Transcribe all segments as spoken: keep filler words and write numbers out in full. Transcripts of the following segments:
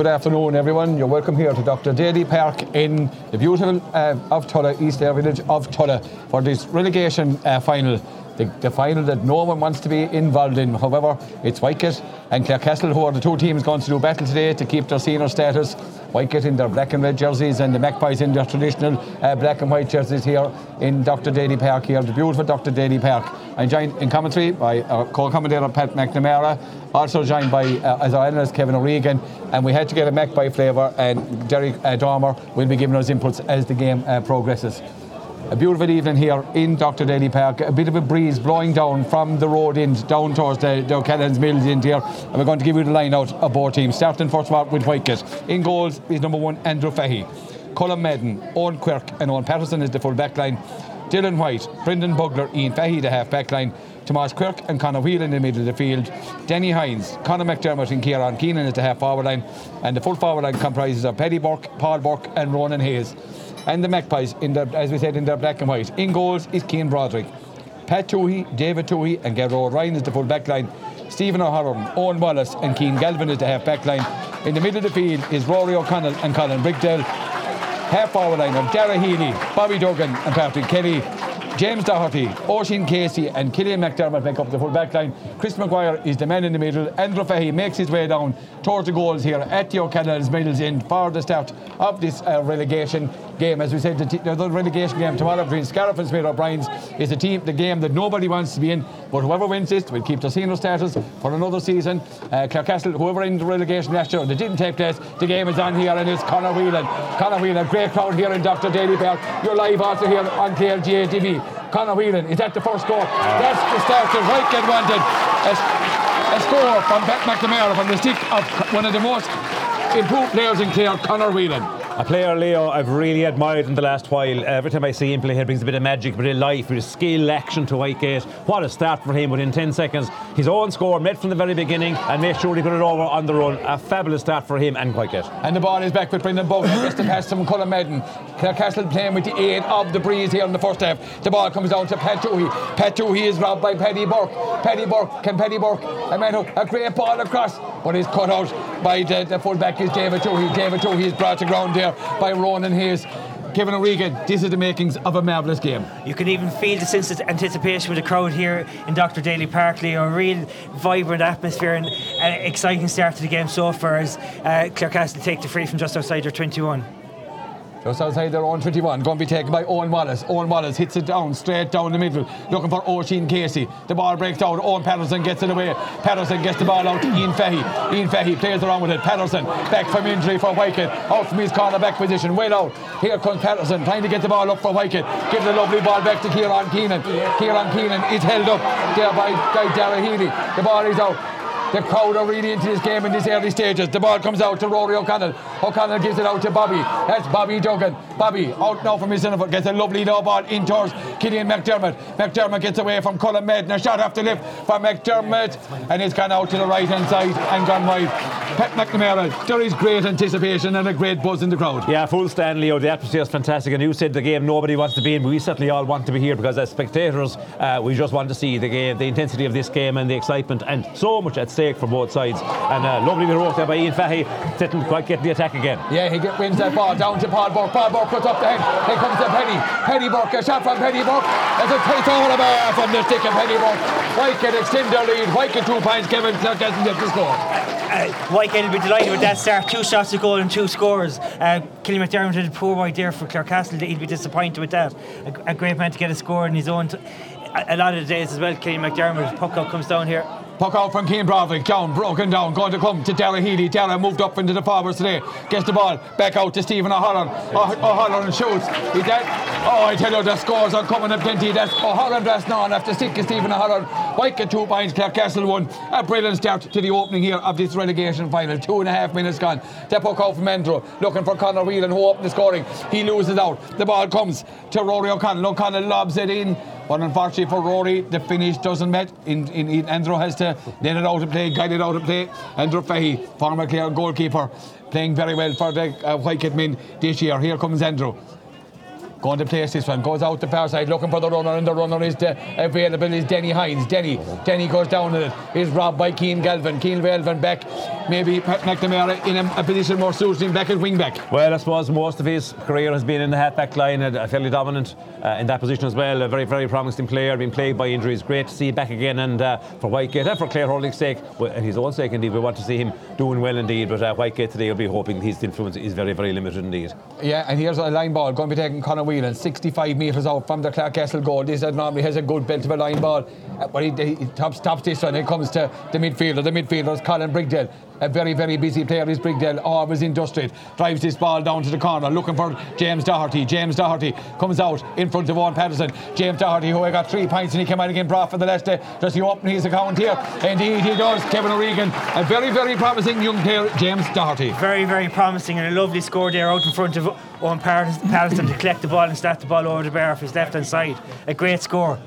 Good afternoon, everyone. You're welcome here to Doctor Daly Park in the beautiful uh, of Tulla, East Ayr village of Tulla, for this relegation uh, final. The, the final that no one wants to be involved in. However, it's Whitegate and Clarecastle who are the two teams going to do battle today to keep their senior status. Whitegate in their black and red jerseys and the Magpies in their traditional uh, black and white jerseys here in Doctor Daly Park, here, the beautiful Doctor Daly Park. I'm joined in commentary by our co-commentator Pat McNamara, also joined by uh, as our analyst Kevin O'Regan, and we had to get a Magpie flavour, and Derek uh, Dormer will be giving us inputs as the game uh, progresses. A beautiful evening here in Doctor Daly Park. A bit of a breeze blowing down from the road in down towards the O'Callaghan's Mills in here. And we're going to give you the line out of both teams. Starting first of all with Whitegate. In goals is number one, Andrew Fahey. Colin Madden, Owen Quirk and Owen Patterson is the full back line. Dylan White, Brendan Bugler, Ian Fahey the half back line. Tomas Quirk and Conor Whelan in the middle of the field. Danny Hines, Conor McDermott and Kieran Keenan is the half forward line. And the full forward line comprises of Paddy Burke, Paul Burke and Ronan Hayes. And the Magpies, in their, as we said, in their black and white. In goals is Cian Broderick. Pat Toohey, David Toohey and Gerard Ryan is the full back line. Stephen O'Halloran, Owen Wallace and Keane Galvin is the half back line. In the middle of the field is Rory O'Connell and Colin Brigdale. Half forward line of Dara Healy, Bobby Duggan and Patrick Kelly. James Doherty, Oisin Casey and Killian McDermott make up the full back line. Chris Maguire is the man in the middle. Andrew Fahey makes his way down towards the goals here at the O'Callaghan's Mills End for the start of this uh, relegation game. As we said, the, t- the relegation game tomorrow between Scariff and Smeaton O'Brien's is the team, the game that nobody wants to be in, but whoever wins this will keep their senior status for another season. Uh, Clarecastle, whoever in the relegation last year that didn't take place, the game is on here, and it's Conor Whelan. Conor Whelan, great crowd here in Doctor Daly Park. You're live also here on K L G A T V. Conor Whelan is at the first goal. That's the start that Whitegate wanted. A, a score from Pat McNamara from the stick of one of the most improved players in Clare, Conor Whelan. A player, Leo, I've really admired in the last while. Every time I see him play, he brings a bit of magic, a bit of life, a bit of skill, action to Whitegate. What a start for him within ten seconds. His own score, met from the very beginning, and made sure he got it over on the run. A fabulous start for him and Whitegate. And the ball is back with Brendan Bowden. Just to pass from Colin Madden. Clarecastle playing with the aid of the breeze here in the first half. The ball comes down to Pat Toohey. Pat Toohey is robbed by Paddy Burke. Paddy Burke, can Paddy Burke, a man who, a great ball across, but he's cut out by the, the fullback is David Toohey. David Toohey is brought to ground there by Ronan Hayes. Kevin O'Regan, this is the makings of a marvellous game. You can even feel the sense of anticipation with the crowd here in Doctor Daly Park, Leo. A real vibrant atmosphere and an exciting start to the game so far as uh, Clarecastle take the free from just outside their twenty-one. Just outside their own twenty-one, going to be taken by Owen Wallace. Owen Wallace hits it down, straight down the middle, looking for Oisin Casey. The ball breaks down, Owen Patterson gets it away. Patterson gets the ball out to Ian Fahey. Ian Fahey plays around with it. Patterson back from injury for Whitegate, out from his cornerback position, well out. Here comes Patterson, trying to get the ball up for Whitegate. Gives a lovely ball back to Kieran Keenan. Kieran Keenan is held up there by, by Dara Healy. The ball is out. The crowd are really into this game in these early stages. The ball comes out to Rory O'Connell. O'Connell gives it out to Bobby. That's Bobby Duggan. Bobby out now from his centre foot. Gets a lovely low ball in towards Killian McDermott. McDermott gets away from Colin Madden. A shot off the left for McDermott. And it's gone out to the right hand side and gone wide. Pat McNamara, there is great anticipation and a great buzz in the crowd. Yeah, full stand, Leo. The atmosphere is fantastic. And you said the game nobody wants to be in. We certainly all want to be here because as spectators, uh, we just want to see the game, the intensity of this game and the excitement and so much at stake for both sides. And uh, lovely little work there by Ian Fahey, didn't quite get the attack again. Yeah, he get, wins that ball down to Paul Burke. Paul Burke puts up the head. Here comes the Penny. Penny Burke, a shot from Penny Burke. There's a tight over the bar from the stick of Penny Burke. Whitegate extend their lead. Whitegate two points. Kevin Clark doesn't get the score. Uh, Whitegate will be delighted with that start. Two shots to goal and two scores. Uh, Killian McDermott did a poor right there for Clarecastle. He'd be disappointed with that. A, a great man to get a score in his own. T- a, a lot of the days as well, Killian McDermott, puck out comes down here. Puck out from Cian Broderick, down, broken down, going to come to Dara Healy. Dara moved up into the forwards today, gets the ball back out to Stephen O'Halloran. O'Halloran shoots. He's dead. Oh, I tell you, the scores are coming up plenty. That's O'Halloran dressed now and after stick is Stephen O'Halloran. Whitegate two points, Clarecastle one. A brilliant start to the opening here of this relegation final. Two and a half minutes gone. That puck out from Andrew, looking for Conor Whelan, who opened the scoring. He loses out. The ball comes to Rory O'Connell. O'Connell lobs it in. But unfortunately for Rory, the finish doesn't match. In, in, in Andrew has to let it out of play, guide it out of play. Andrew Fahey, former Clare goalkeeper, playing very well for the uh, Whitegate men this year. Here comes Andrew. Going to place this one, goes out to far side, looking for the runner, and the runner is de- available is Denny Hines. Denny, Denny goes down in it, is robbed by Keane Galvin. Keane Galvin back, maybe Pat McNamara in a, a position more suiting back at wing-back. Well, I suppose most of his career has been in the half-back line, uh, fairly dominant uh, in that position as well. A very, very promising player, been plagued by injuries. Great to see him back again, and uh, for Whitegate and for Clare Hurley's sake, well, and his own sake indeed, we want to see him doing well indeed, but uh, Whitegate today will be hoping his influence is very, very limited indeed. Yeah, and here's a line ball, going to be taken Conor Whelan, sixty-five metres out from the Clarecastle goal. This that normally has a good belt of a line ball, but he, he stops this one. It comes to the midfielder. The midfielder is Colin Brigdale. A very, very busy player is Brigdale, always industrious. Drives this ball down to the corner, looking for James Doherty. James Doherty comes out in front of Owen Patterson. James Doherty, who got three points and he came out again brought for the last day. Does he open his account here? Indeed he does, Kevin O'Regan. A very, very promising young player, James Doherty. Very, very promising, and a lovely score there out in front of Owen Patterson to collect the ball and slap the ball over the bar off his left-hand side. A great score.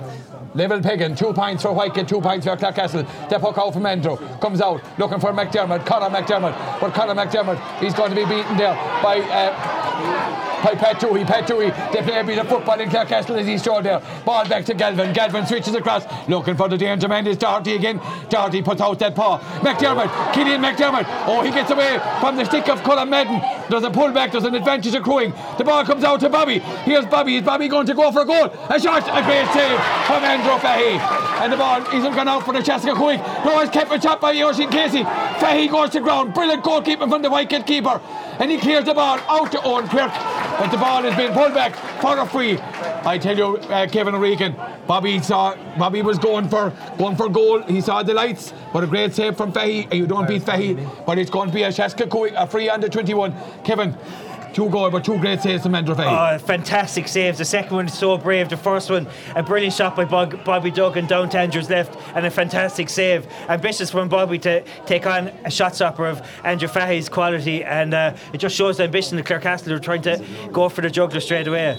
Level pegging, two points for Whitegate, two points for Clarecastle. The puck out from Andrew, comes out, looking for McDermott, Conor McDermott, but Conor McDermott, he's going to be beaten there by... Uh By Pat Dewey, Pat Dewey, they play a bit of football in Clarecastle as he's showed there. Ball back to Galvin, Galvin switches across, looking for the danger man is Doherty again. Doherty puts out that paw. McDermott, Killian McDermott, oh he gets away from the stick of Colin Madden. There's a pullback, there's an advantage accruing. The ball comes out to Bobby, here's Bobby, is Bobby going to go for a goal? A shot, a great save from Andrew Fahey. And the ball isn't gone out for the Chaska Quick. No, it's kept a shot by Eosin Casey. Fahey goes to ground, brilliant goalkeeper from the Whitegate keeper. And he clears the ball out to Owen Quirk. But the ball has been pulled back for a free. I tell you, uh, Kevin O'Regan, Bobby saw Bobby was going for going for goal. He saw the lights, but a great save from Fahey. You don't beat Fahey, but it's going to be a Shaska Coe, a free under twenty-one. Kevin, two goals, but two great saves from Andrew Fahey. Oh, fantastic saves. The second one is so brave. The first one, a brilliant shot by Bobby Duggan down to Andrew's left, and a fantastic save. Ambitious from Bobby to take on a shot stopper of Andrew Fahey's quality, and uh, it just shows the ambition of Clarecastle, who are trying to go for the juggler straight away.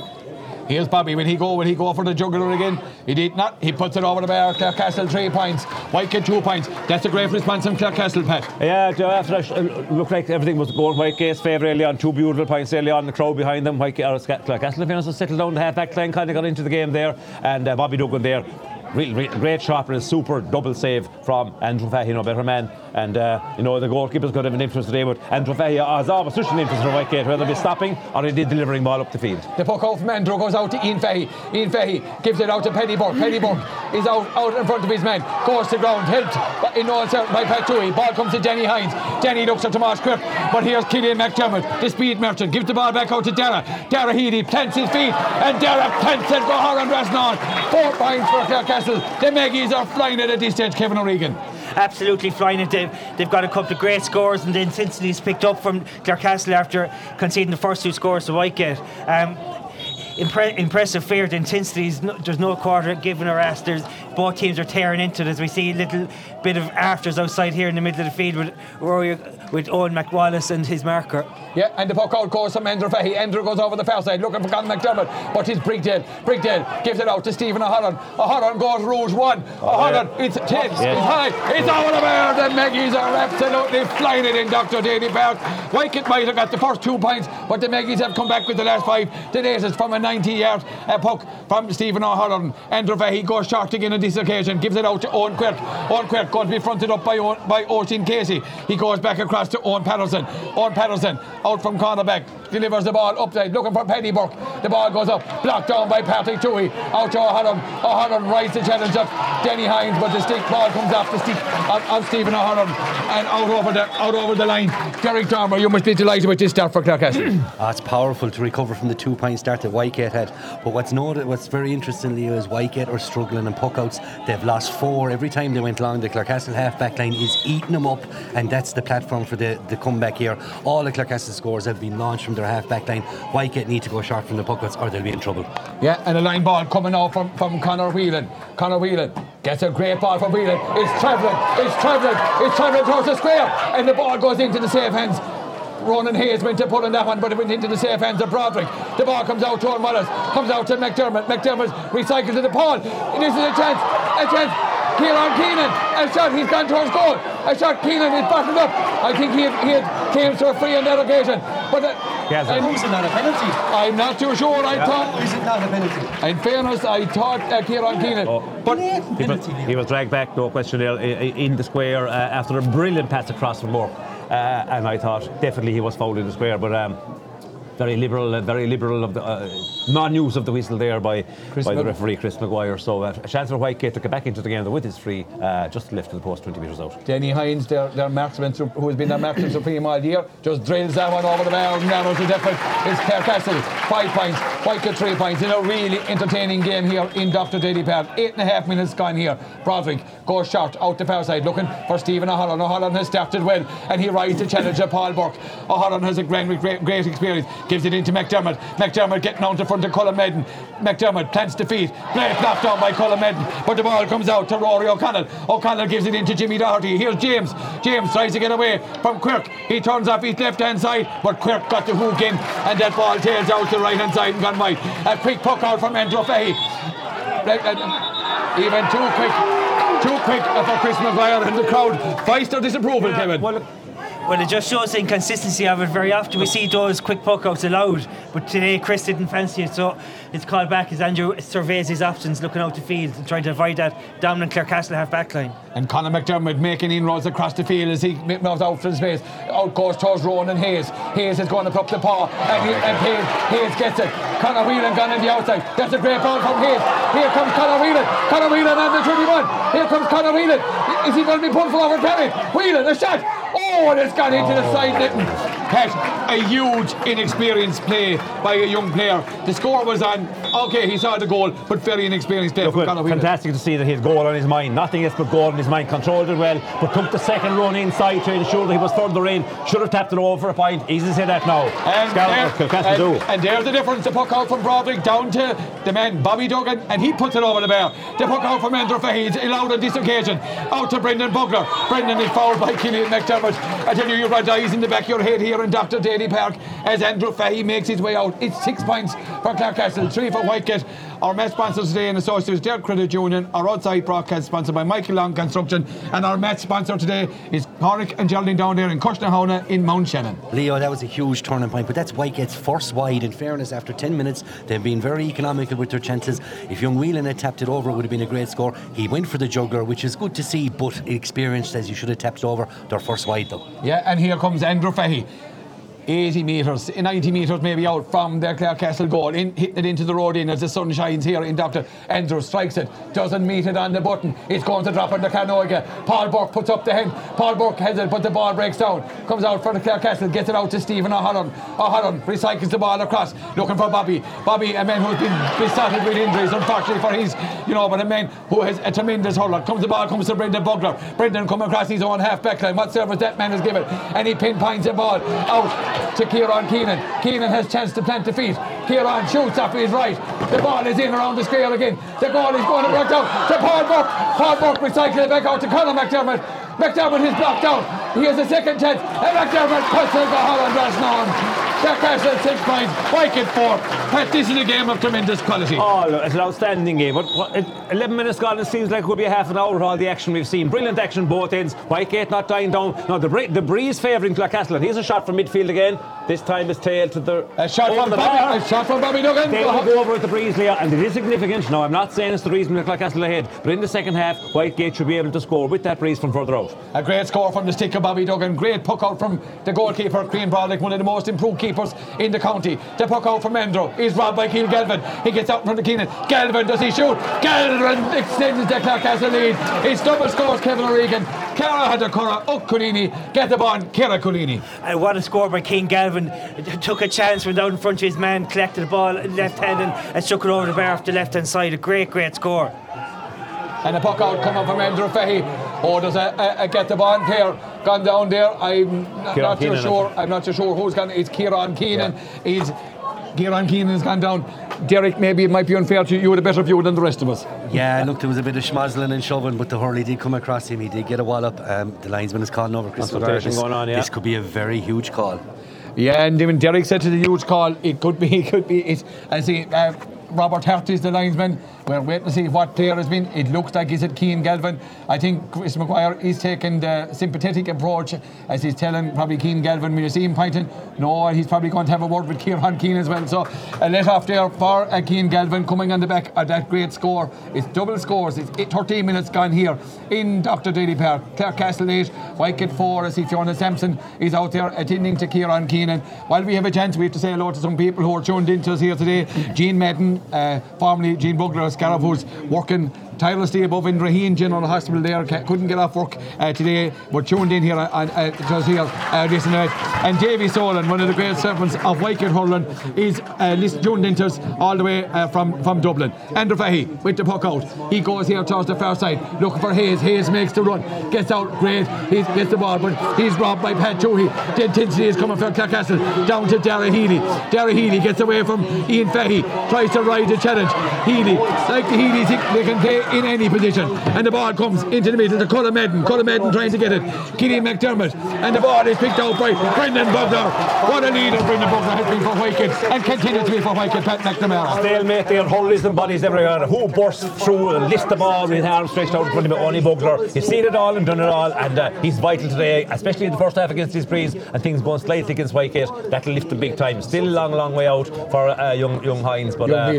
Here's Bobby. Will he go? Will he go for the juggler again? He did not. He puts it over the bar. Clarecastle three points. Whitegate two points. That's a great response from Clarecastle, Pat. Yeah, after that, looked like everything was going Whitegate's favour early on. Two beautiful points early on. The crowd behind them. Whitegate, Clarecastle, Clarecastle settled down the half-back line, kind of got into the game there, and uh, Bobby Duggan there. Real, real, great shot and a super double save from Andrew Fahey, no better man. And uh, you know the goalkeeper's got to have an interest today, but Andrew Fahey has always such an interest in Whitegate, whether it be stopping or he did delivering ball up the field. The puck out from Andrew goes out to Ian Fahey. Ian Fahey gives it out to Paddy Burke. Paddy Burke is out, out in front of his man, goes to ground, helped in all by Pat Dewey. Ball comes to Denny Hines. Denny looks up to Marsh Quirk, but here's Killian McDermott, the speed merchant, gives the ball back out to Dara. Dara Heady plants his feet, and Dara plants and go hard and Rasnan. Four points for Clarecastle. The Maggies are flying it at this stage, Kevin O'Regan. Absolutely flying it. They've, they've got a couple of great scores, and the intensity's picked up from Clarecastle after conceding the first two scores to Whitegate. Um, impre- impressive fear. The intensity is no, there's no quarter given or asked. There's, both teams are tearing into it, as we see a little bit of afters outside here in the middle of the field with Rory, with Owen McWallace and his marker. Yeah, and the puck out goes from Andrew Fahey. Andrew goes over the far side looking for Conor McDermott, but it's Brigdale. Brigdale gives it out to Stephen O'Halloran. O'Halloran goes Rouge one. O'Halloran, oh, yeah. It's ten, yeah. It's high, it's yeah. Over the bar. The Maggies are absolutely flying it in Doctor Daly Park. Whitegate might have got the first two points, but the Maggies have come back with the last five. The latest from a ninety-yard puck from Stephen O'Halloran. Andrew Fahey goes short again on this occasion, gives it out to Owen Quirk. Owen Quirk going to be fronted up by Owen, by Eosin Casey. He goes back across to Owen Patterson. Owen Patterson out from cornerback, delivers the ball upside, looking for Paddy Burke. The ball goes up, blocked down by Patrick Dewey. Out to O'Halloran. O'Halloran rides the challenge up Denny Hines, but the stick ball comes off the stick of Stephen O'Halloran and out over the out over the line. Derek Dormer, you must be delighted with this start for Clarecastle. Oh, it's powerful to recover from the two-point start that Whitegate had. But what's noted, what's very interestingly is Whitegate are struggling in puckouts. They've lost four every time they went long. The Clarecastle half-back line is eating them up, and that's the platform for The, the comeback here. All the Clarecastle scores have been launched from their half-back line. Whitegate need to go short from the puckouts or they'll be in trouble. Yeah, and a line ball coming out from, from Conor Whelan. Conor Whelan gets a great ball from Whelan. It's travelling, it's travelling, it's travelling towards the square, and the ball goes into the safe hands. Ronan Hayes went to pull on that one, but it went into the safe hands of Broderick. The ball comes out to Owen Wallace, comes out to McDermott. McDermott recycles to the ball. This is a chance, a chance. Kieran Keenan, a shot, he's gone towards goal. A shot, Keenan is bottled up. I think he had, he had came to a free on that occasion. But the, Yes, I know. Is it not a penalty? I'm not too sure. I yeah. thought. Is it not a penalty? In fairness, I thought uh, Kieran Keenan. Oh. But he was, he was dragged back, no question, in the square uh, after a brilliant pass across from Moore. Uh, and I thought definitely he was fouled in the square, but. Um, Very liberal, very liberal of the uh, non-use of the whistle there by, by the referee Chris Maguire. So uh, a chance for Whitegate to get back into the game with his free, uh, just left of the post, twenty metres out. Danny Hines, their, their marksman, who has been their marksman supreme all year, just drills that one over the bar and narrows his effort. It's Clarecastle, five points, Whitegate three points in a really entertaining game here in Doctor Daly Park. Eight and a half minutes gone here. Broderick goes short out the far side, looking for Stephen O'Halloran. O'Halloran has started well, and he rides the challenge of Paul Burke. O'Halloran has a great, great, great experience. Gives it into McDermott. McDermott getting on to front of Colin Madden. McDermott plants the feet. Great knocked down by Colin Madden. But the ball comes out to Rory O'Connell. O'Connell gives it into Jimmy Doherty. Here's James. James tries to get away from Quirk. He turns off his left hand side, but Quirk got the hook in, and that ball tails out to the right hand side and gone wide. A quick puck out from Andrew Fahey. Even too quick. Too quick for Chris Maguire and the crowd. Voiced their disapproval, yeah, Kevin. Well, Well, it just shows the inconsistency of it. Very often we see those quick puckouts allowed, but today Chris didn't fancy it, so it's called back as Andrew surveys his options, looking out the field and trying to avoid that dominant Clarecastle half-back line. And Conor McDermott making inroads across the field as he moves out from space. Out goes towards Ronan Hayes. Hayes is going to pop the paw, and, he, and Hayes, Hayes gets it. Conor Whelan gone in the outside. That's a great ball from Hayes. Here comes Conor Whelan. Conor Whelan on the twenty-one. Here comes Conor Whelan. Is he going to be pulled forward, Perry? Whelan, a shot. Oh, and it's gone into the side net. Pat, a huge inexperienced play by a young player. The score was on. Okay, he saw the goal, but very inexperienced play. Look, from well, fantastic to see that he had goal on his mind. Nothing else but goal on his mind. Controlled it well, but took the second run inside to ensure that he was further in. Should have tapped it over for a point. Easy to say that now. And, Scal- there, and, do. and there's the difference. The puck out from Broderick down to the man Bobby Duggan, and he puts it over the bar. The puck out from Andrew Fahid, allowed on this occasion. Out to Brendan Bugler. Brendan is fouled by Killian McDermott. I tell you, you've got eyes in the back of your head here in Doctor Daly Park as Andrew Fahey makes his way out. It's six points for Clarecastle, three for Whitegate. Our match sponsors today in association with Dare Credit Union. Our outside broadcast sponsored by Michael Long Construction, and our match sponsor today is Corrick and Geraldine down there in Cushnahauna in Mount Shannon. Leo, that was a huge turning point, but that's Whitegate's first wide. In fairness, after ten minutes, they've been very economical with their chances. If young Whelan had tapped it over, it would have been a great score. He went for the juggler, which is good to see, but experience says you should have tapped it over. Their first wide, though. Yeah, and here comes Andrew Fahey. eighty metres, ninety metres maybe out from the Clarecastle goal, in, hitting it into the road in as the sun shines here in Doctor Andrew. Strikes it, doesn't meet it on the button, it's going to drop on the Canoiga. Paul Burke puts up the hand. Paul Burke has it, but the ball breaks down, comes out for the Clarecastle, gets it out to Stephen O'Halloran. O'Halloran recycles the ball across, looking for Bobby Bobby a man who's been besotted with injuries, unfortunately for his, you know, but a man who has a tremendous hurler. Comes the ball, comes to Brendan Bugler. Brendan come across his own half back line. What service that man has given, and he pinpoints the ball out to Kieran Keenan. Keenan has chance to plant the feet. Kieran shoots up his right. The ball is in around the square again. The goal is going to break down to Paul Burke. Paul Burke recycles it back out to Colin McDermott. McDermott is blocked out. He has a second chance, and McDermott puts it to Holland Rasnahan. Clarecastle six points, Whitegate four. Pat, this is a game of tremendous quality. Oh, look, it's an outstanding game. What, what, it, eleven minutes gone, it seems like it would be a half an hour with all the action we've seen. Brilliant action both ends. Whitegate not dying down. Now the, the breeze favouring Clarecastle. Here's a shot from midfield again. This time it's tail to the. A shot from the Bobby. A shot from Bobby Duggan. They will go over at the breeze, Leah, and it is significant. Now I'm not saying it's the reason that Clarecastle ahead, but in the second half, Whitegate should be able to score with that breeze from further out. A great score from the stick of Bobby Duggan. Great puck out from the goalkeeper, Crean Broderick, one of the most improved keepers in the county. The puck out from Andrew is robbed by Keil Galvin. He gets out from the Keenan. Galvin, does he shoot? Galvin extends the Clarecastle lead. It's double scores Kevin O'Regan. Cara Hadakura, O'Culini, get the ball, Kira Culini. And what a score by Keil Galvin. Took a chance, went out in front of his man, collected the ball left hand and struck it over the bar off the left hand side. A great, great score. And a puck out come up from Andrew Fahey. Oh, does a, a, a get the ball here gone down there? I'm not, not too sure. I'm not too sure who's gone. It's Kieran Keenan. He's yeah. Kieran Keenan has gone down. Derek, maybe it might be unfair to you. You had a better view than the rest of us. Yeah, look, there was a bit of schmozzling and shoving, but the hurley did come across him. He did get a wall up. Um, the linesman is calling over Chris Maguire. Consultation going on, yeah. This could be a very huge call. Yeah, and even Derek said to the huge call, it could be, it could be. It, I see. Uh, Robert Hart is the linesman. We're waiting to see what player has been. It looks like, is it Keane Galvin? I think Chris Maguire is taking the sympathetic approach, as he's telling probably Keane Galvin, when you see him pointing, no, he's probably going to have a word with Kieran Keane as well. So a let off there for uh, Keane Galvin, coming on the back of that great score. It's double scores. It's thirteen minutes gone here in Doctor Daly Park. Clarecastle eight, Wycott four, as if Fiona Sampson is out there attending to Kieran Keane. And while we have a chance, we have to say hello to some people who are tuned in to us here today. Jean Madden, uh, formerly Jean Bugler, Scarab, who's working tirelessly above in Raheen General Hospital there, couldn't get off work uh, today, but tuned in here on uh, just here uh, this night. And Davy Solon, one of the great servants of Wycott Hurling, is uh, list- tuned into us all the way uh, from, from Dublin. Andrew Fahey with the puck out, he goes here towards the far side looking for Hayes. Hayes makes the run, gets out great, he gets the ball, but he's robbed by Pat Juhi. The intensity is coming from Clarecastle down to Dara Healy. Dara Healy gets away from Ian Fahey, tries to ride the challenge. Healy, like the Healy's, they can play in any position, and the ball comes into the middle to Colin Madden. Colin Madden trying to get it, Killian McDermott, and the ball is picked out by Brendan Bugler. What a leader Brendan Bugler has been for Wycott, and continues to be for Wycott. Pat McNamara, stalemate there, hurlers and bodies everywhere. Who bursts through and lifts the ball with arms stretched out in front of him? Only Bugler. He's seen it all and done it all, and uh, he's vital today, especially in the first half against his breeze, and things going slightly against Wycott. That'll lift them big time. Still a long long way out for uh, young young Hines, but uh,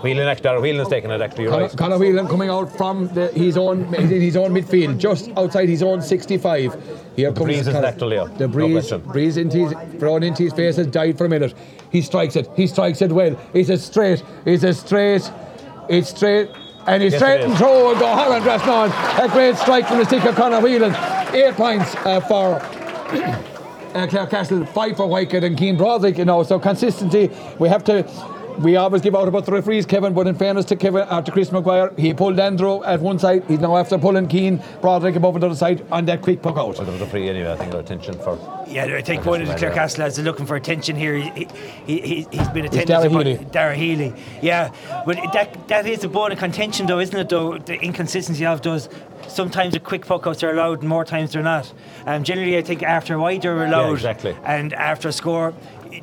Whelan actually Whelan has taken it actually you're right. Conor Whelan coming out from the, his own in his own midfield, just outside his own sixty-five. Here comes the breeze, is Cal- the breeze, no breeze into his, thrown into his face, has died for a minute. He strikes it. He strikes it well. It's a straight. It's a straight. It's straight. And he's yes, straight and through and go Holland Rasnan. A great strike from the stick of Conor Whelan. Eight points uh, for. Uh, Clarecastle, five for Wycott, and Keane Broderick, you know, so consistency. We have to, we always give out about the referees, Kevin, but in fairness to Kevin, uh, to Chris Maguire, he pulled Andrew at one side, he's now after pulling Keane Broderick above on the other side on that quick puck out. Well, there was a free anyway, I think, or attention for. Yeah, I think one of the Clarecastle lads is looking for attention here. He, he, he, he's been attended to Dara Healy. Yeah, but that, that is a bone of contention, though, isn't it, though, the inconsistency of those. Sometimes the quick puckouts are allowed, and more times they're not. Um, generally, I think after a wide they're allowed, yeah, exactly. And after a score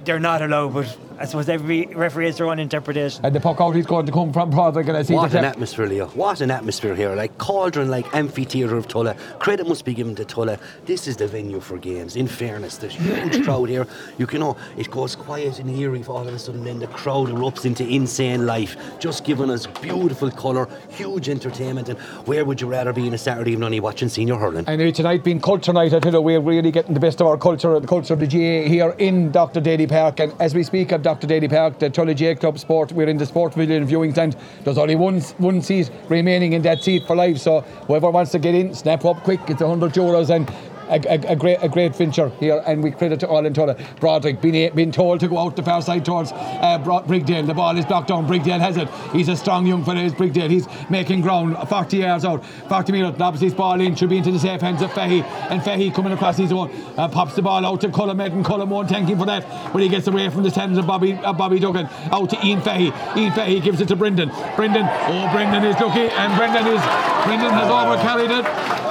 they're not allowed. But I suppose every referee has their own interpretation. And the puckout is going to come from Broderick, and I see what an tap- atmosphere, Leo! What an atmosphere here! Like cauldron, like amphitheatre of Tulla. Credit must be given to Tulla. This is the venue for games. In fairness, there's huge crowd here. You can know it goes quiet in the eerie for all of a sudden, then the crowd erupts into insane life, just giving us beautiful colour, huge entertainment. And where would you rather be in a Saturday evening watching senior hurling? And tonight being culture night, I tell you, we're really getting the best of our culture, the culture of the G A A here in Doctor Daly Park. And as we speak of Doctor Daly Park, the Tulla J Club Sport, we're in the Sport Pavilion viewing stand. There's only one one seat remaining in that seat for life, so whoever wants to get in, snap up quick. It's one hundred euros and A, a, a great a great venture here, and we credit to all in Tulla. Broderick being, being told to go out the far side towards uh, Brigdale. The ball is blocked down. Brigdale has it. He's a strong young fella, is Brigdale. He's making ground forty yards out. forty minutes. Lobs his ball in. Should be into the safe hands of Fahey. And Fahey coming across his own. Uh, pops the ball out to Colum Madden. Colum won't thank him for that, but he gets away from the hands of Bobby uh, Bobby Duggan. Out to Ian Fahey. Ian Fahey gives it to Brendan. Brendan. Oh, Brendan is lucky, and Brendan is Brendan has overcarried it.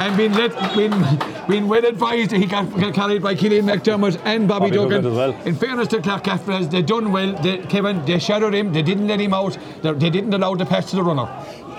And been let, been, been well advised. He got, got carried by Killian McDermott and Bobby, Bobby Duggan. Duggan well. In fairness to Clarecastle, they've done well. They, Kevin, they shadowed him. They didn't let him out. They, they didn't allow the pass to the runner.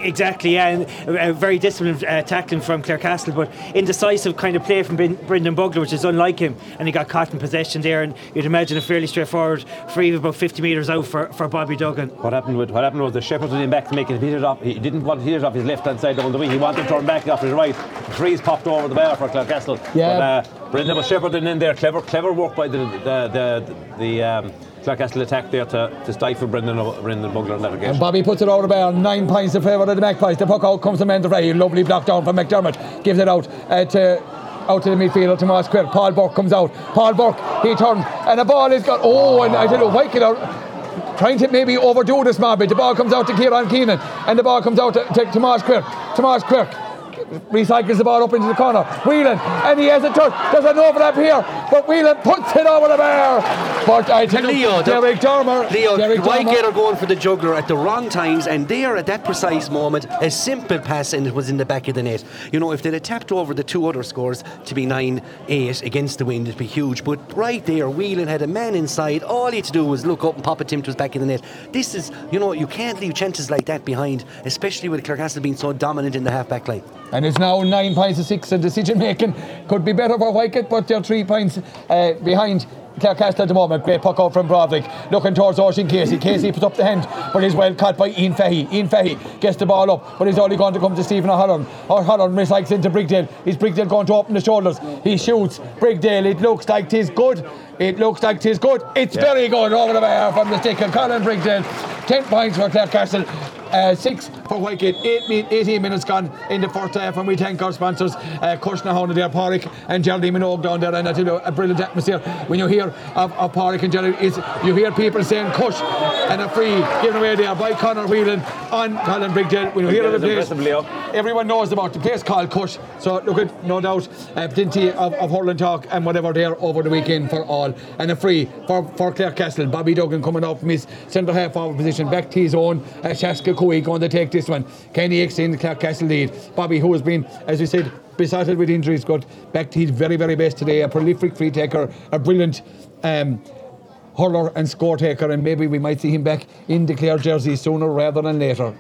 Exactly, yeah, and a very disciplined uh, tackling from Clarecastle, but indecisive kind of play from ben- Brendan Bugler, which is unlike him, and he got caught in possession there, and you'd imagine a fairly straightforward free about fifty metres out for, for Bobby Duggan. What happened with, what happened was the Shepherds went back to make it, hit it off. He didn't want to hit it off his left hand side all the way, he wanted to turn back off his right. The trees popped over the bar for Clarecastle, yeah. But uh, Brendan was shepherding in there, clever clever work by the the the, the, the um, Clarecastle attack there to, to stifle Brendan Brendan Bugler in that occasion. And Bobby puts it over the bar, nine points in favour of the Magpies. The puck out comes to Mandevray, lovely block down from McDermott, gives it out uh, to out to the midfielder to Moss Square. Paul Burke comes out, Paul Burke, he turns, and the ball is got, oh, and I tell you, Wycott are trying to maybe overdo this, Marby. The ball comes out to Kieran Keenan, and the ball comes out to, to, to Tomas Quirk. Tomas Quirk recycles the ball up into the corner. Whelan, and he has a touch. There's an overlap here, but Whelan puts it over the bar. But I think Leo, Derek Dormer. Leo, Wygate are going for the juggler at the wrong times, and they are at that precise moment. A simple pass, and it was in the back of the net. You know, if they'd have tapped over the two other scores to be nine eight against the wind, it'd be huge. But right there, Whelan had a man inside. All he had to do was look up and pop it into his back of the net. This is, you know, you can't leave chances like that behind, especially with Clarecastle being so dominant in the half-back line. And it's now nine points to six, and decision-making could be better for Wygate, but they're three points uh, behind Clarecastle at the moment. Great puck out from Broderick, looking towards Oisin Casey. Casey puts up the hand, but is well caught by Ian Fahey. Ian Fahey gets the ball up, but he's only going to come to Stephen O'Halloran. O'Halloran recycles into Brigdale. Is Brigdale going to open the shoulders? He shoots Brigdale. It looks like tis good. It looks like tis good. It's yeah. very good over the bar from the stick of Colin Brigdale. Ten points for Clarecastle. Uh, six for Wygate, eighteen minutes gone in the first half, and we thank our sponsors, uh, Kushner Hound there, Pádraig and Geraldine Minogue down there, and I tell you, a brilliant atmosphere. When you hear of, of Pádraig and Geraldine, you hear people saying Kush, and a free given away there by Conor Whelan on Colin Brigdale. When you hear of the place, everyone knows about the place called Kush, so look at, no doubt, uh, plenty of, of hurling talk and whatever there over the weekend for all, and a free for, for Clarecastle. Bobby Duggan coming out from his centre half forward position, back to his own, uh, Shaska Cooey going to take this one. Kenny extends the Clarecastle lead. Bobby, who has been, as we said, besotted with injuries, got back to his very, very best today. A prolific free taker, a brilliant um, hurler and score taker, and maybe we might see him back in the Clare jersey sooner rather than later.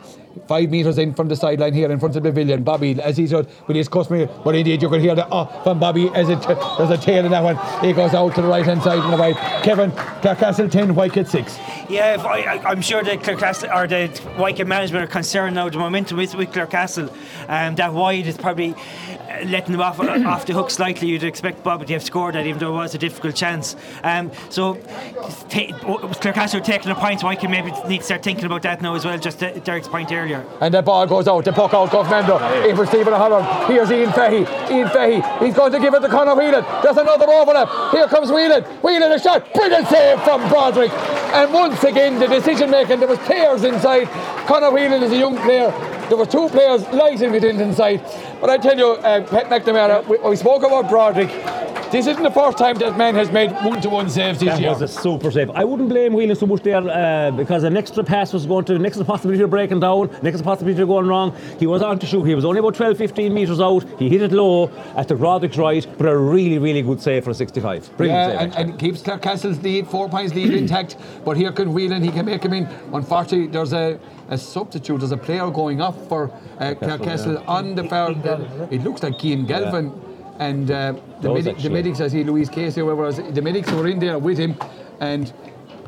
Five metres in from the sideline here in front of the pavilion. Bobby, as he said, with his customary, but indeed you could hear the oh from Bobby as it there's a tail in that one. He goes out to the right hand side and the right. Kevin, Clarecastle ten, Wygate six. Yeah, I, I'm sure that Clarecastle or the Wygate management are concerned now. The momentum is with Clarecastle, and um, that wide is probably letting them off off the hook slightly. You'd expect Bobby to have scored that, even though it was a difficult chance. Um, so t- Clarecastle taking the points. Wygate maybe need to start thinking about that now as well. Just Derek's point here. And the ball goes out, the puck out goes Mendo in for Stephen O'Halloran. Here's Ian Fahey. Ian Fahey, he's going to give it to Conor Whelan. There's another overlap. Here comes Whelan. Whelan, a shot. Brilliant save from Broderick. And once again, the decision making. There was players inside. Conor Whelan is a young player. There were two players lighting it inside. But I tell you, uh, Pat McNamara, we, we spoke about Broderick. This isn't the first time that man has made one-to-one saves this that year. That was a super save. I wouldn't blame Whelan so much there uh, because an extra pass was going to, an extra possibility of breaking down, an extra possibility of going wrong. He was on to shoot. He was only about twelve fifteen metres out. He hit it low at the Roderick's right, but a really, really good save for a sixty-five. Brilliant yeah, save. And, and keeps Clarecastle's lead, four points lead intact. But here can Whelan, he can make him in. Unfortunately, there's a, a substitute, there's a player going off for uh, Clarecastle yeah. on the foul. It looks like Cian Galvin. Yeah. And uh, the, medic, the medics, I see Louise Casey, whoever was, the medics were in there with him, and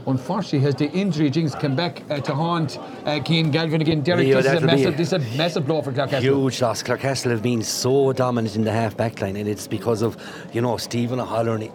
unfortunately, as the injury jinx came back uh, to haunt uh, Cian Galvin again. Derek, Leo, this, is a massive, a this is a massive blow for Clarecastle. Huge loss. Clarecastle have been so dominant in the half-back line, and it's because of, you know, Stephen O'Halloran,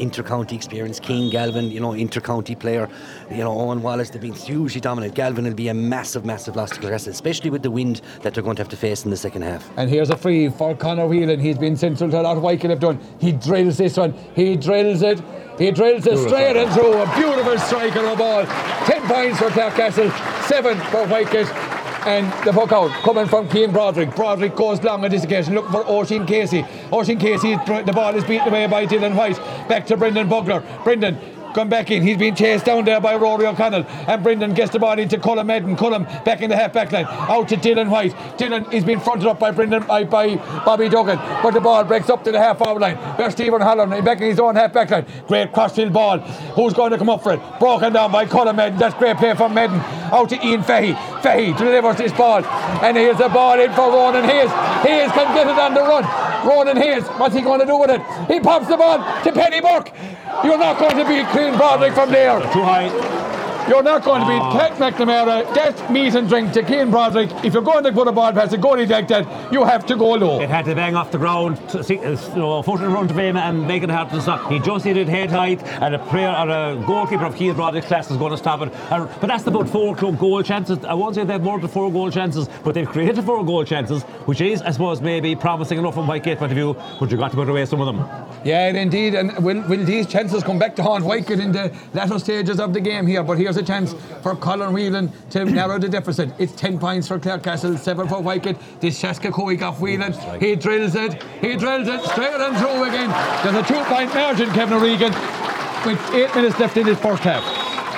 inter-county experience, Cian Galvin, you know, inter-county player, you know, Owen Wallace, they've been hugely dominant. Galvin will be a massive, massive loss to Clarecastle, especially with the wind that they're going to have to face in the second half. And here's a free for Conor Whelan. He's been central to a lot of Wygate have done. He drills this one. He drills it. He drills it beautiful. Straight and through. A beautiful strike on a ball. Ten points for Clarecastle, seven for Wygate. And the puck out coming from Cian Broderick. Broderick goes long on this occasion looking for Oisin Casey. Oisin Casey, the ball is beaten away by Dylan White. Back to Brendan Bugler. Brendan come back in. He's been chased down there by Rory O'Connell, and Brendan gets the ball into Colum Madden. Colum back in the half-back line, out to Dylan White. Dylan is being fronted up by Brendan by, by Bobby Duggan, but the ball breaks up to the half-forward line. There's Stephen O'Halloran back in his own half-back line. Great crossfield ball. Who's going to come up for it? Broken down by Colum Madden. That's great play from Madden. Out to Ian Fahey. Fahey delivers this ball, and here's the ball in for Ronan Hayes. Hayes can get it on the run. Ronan Hayes, what's he going to do with it? He pops the ball to Penny Burke. You're not going to beat Cian Broderick from there. Too high. You're not going to beat Pat McNamara. That's meat and drink to Cian Broderick. If you're going to put a ball past a goalie like that, you have to go low. It had to bang off the ground, to see, uh, you know, foot in front of him and make it happen. He just hit it head height, and a player or a goalkeeper of Cian Broderick's class is going to stop it. Uh, but that's about four goal chances. I won't say they've more than four goal chances, but they've created four goal chances, which is, I suppose, maybe promising enough from Wygate point of view, but you've got to put away some of them. Yeah, indeed. And will, will these chances come back to haunt Wygate in the latter stages of the game here? But here's a chance for Colin Whelan to narrow the deficit. It's ten points for Clarecastle, seven for Wycott. This Shaskakoig off Whelan. He drills it. He drills it straight and through again. There's a two-point margin, Kevin O'Regan, with eight minutes left in his first half.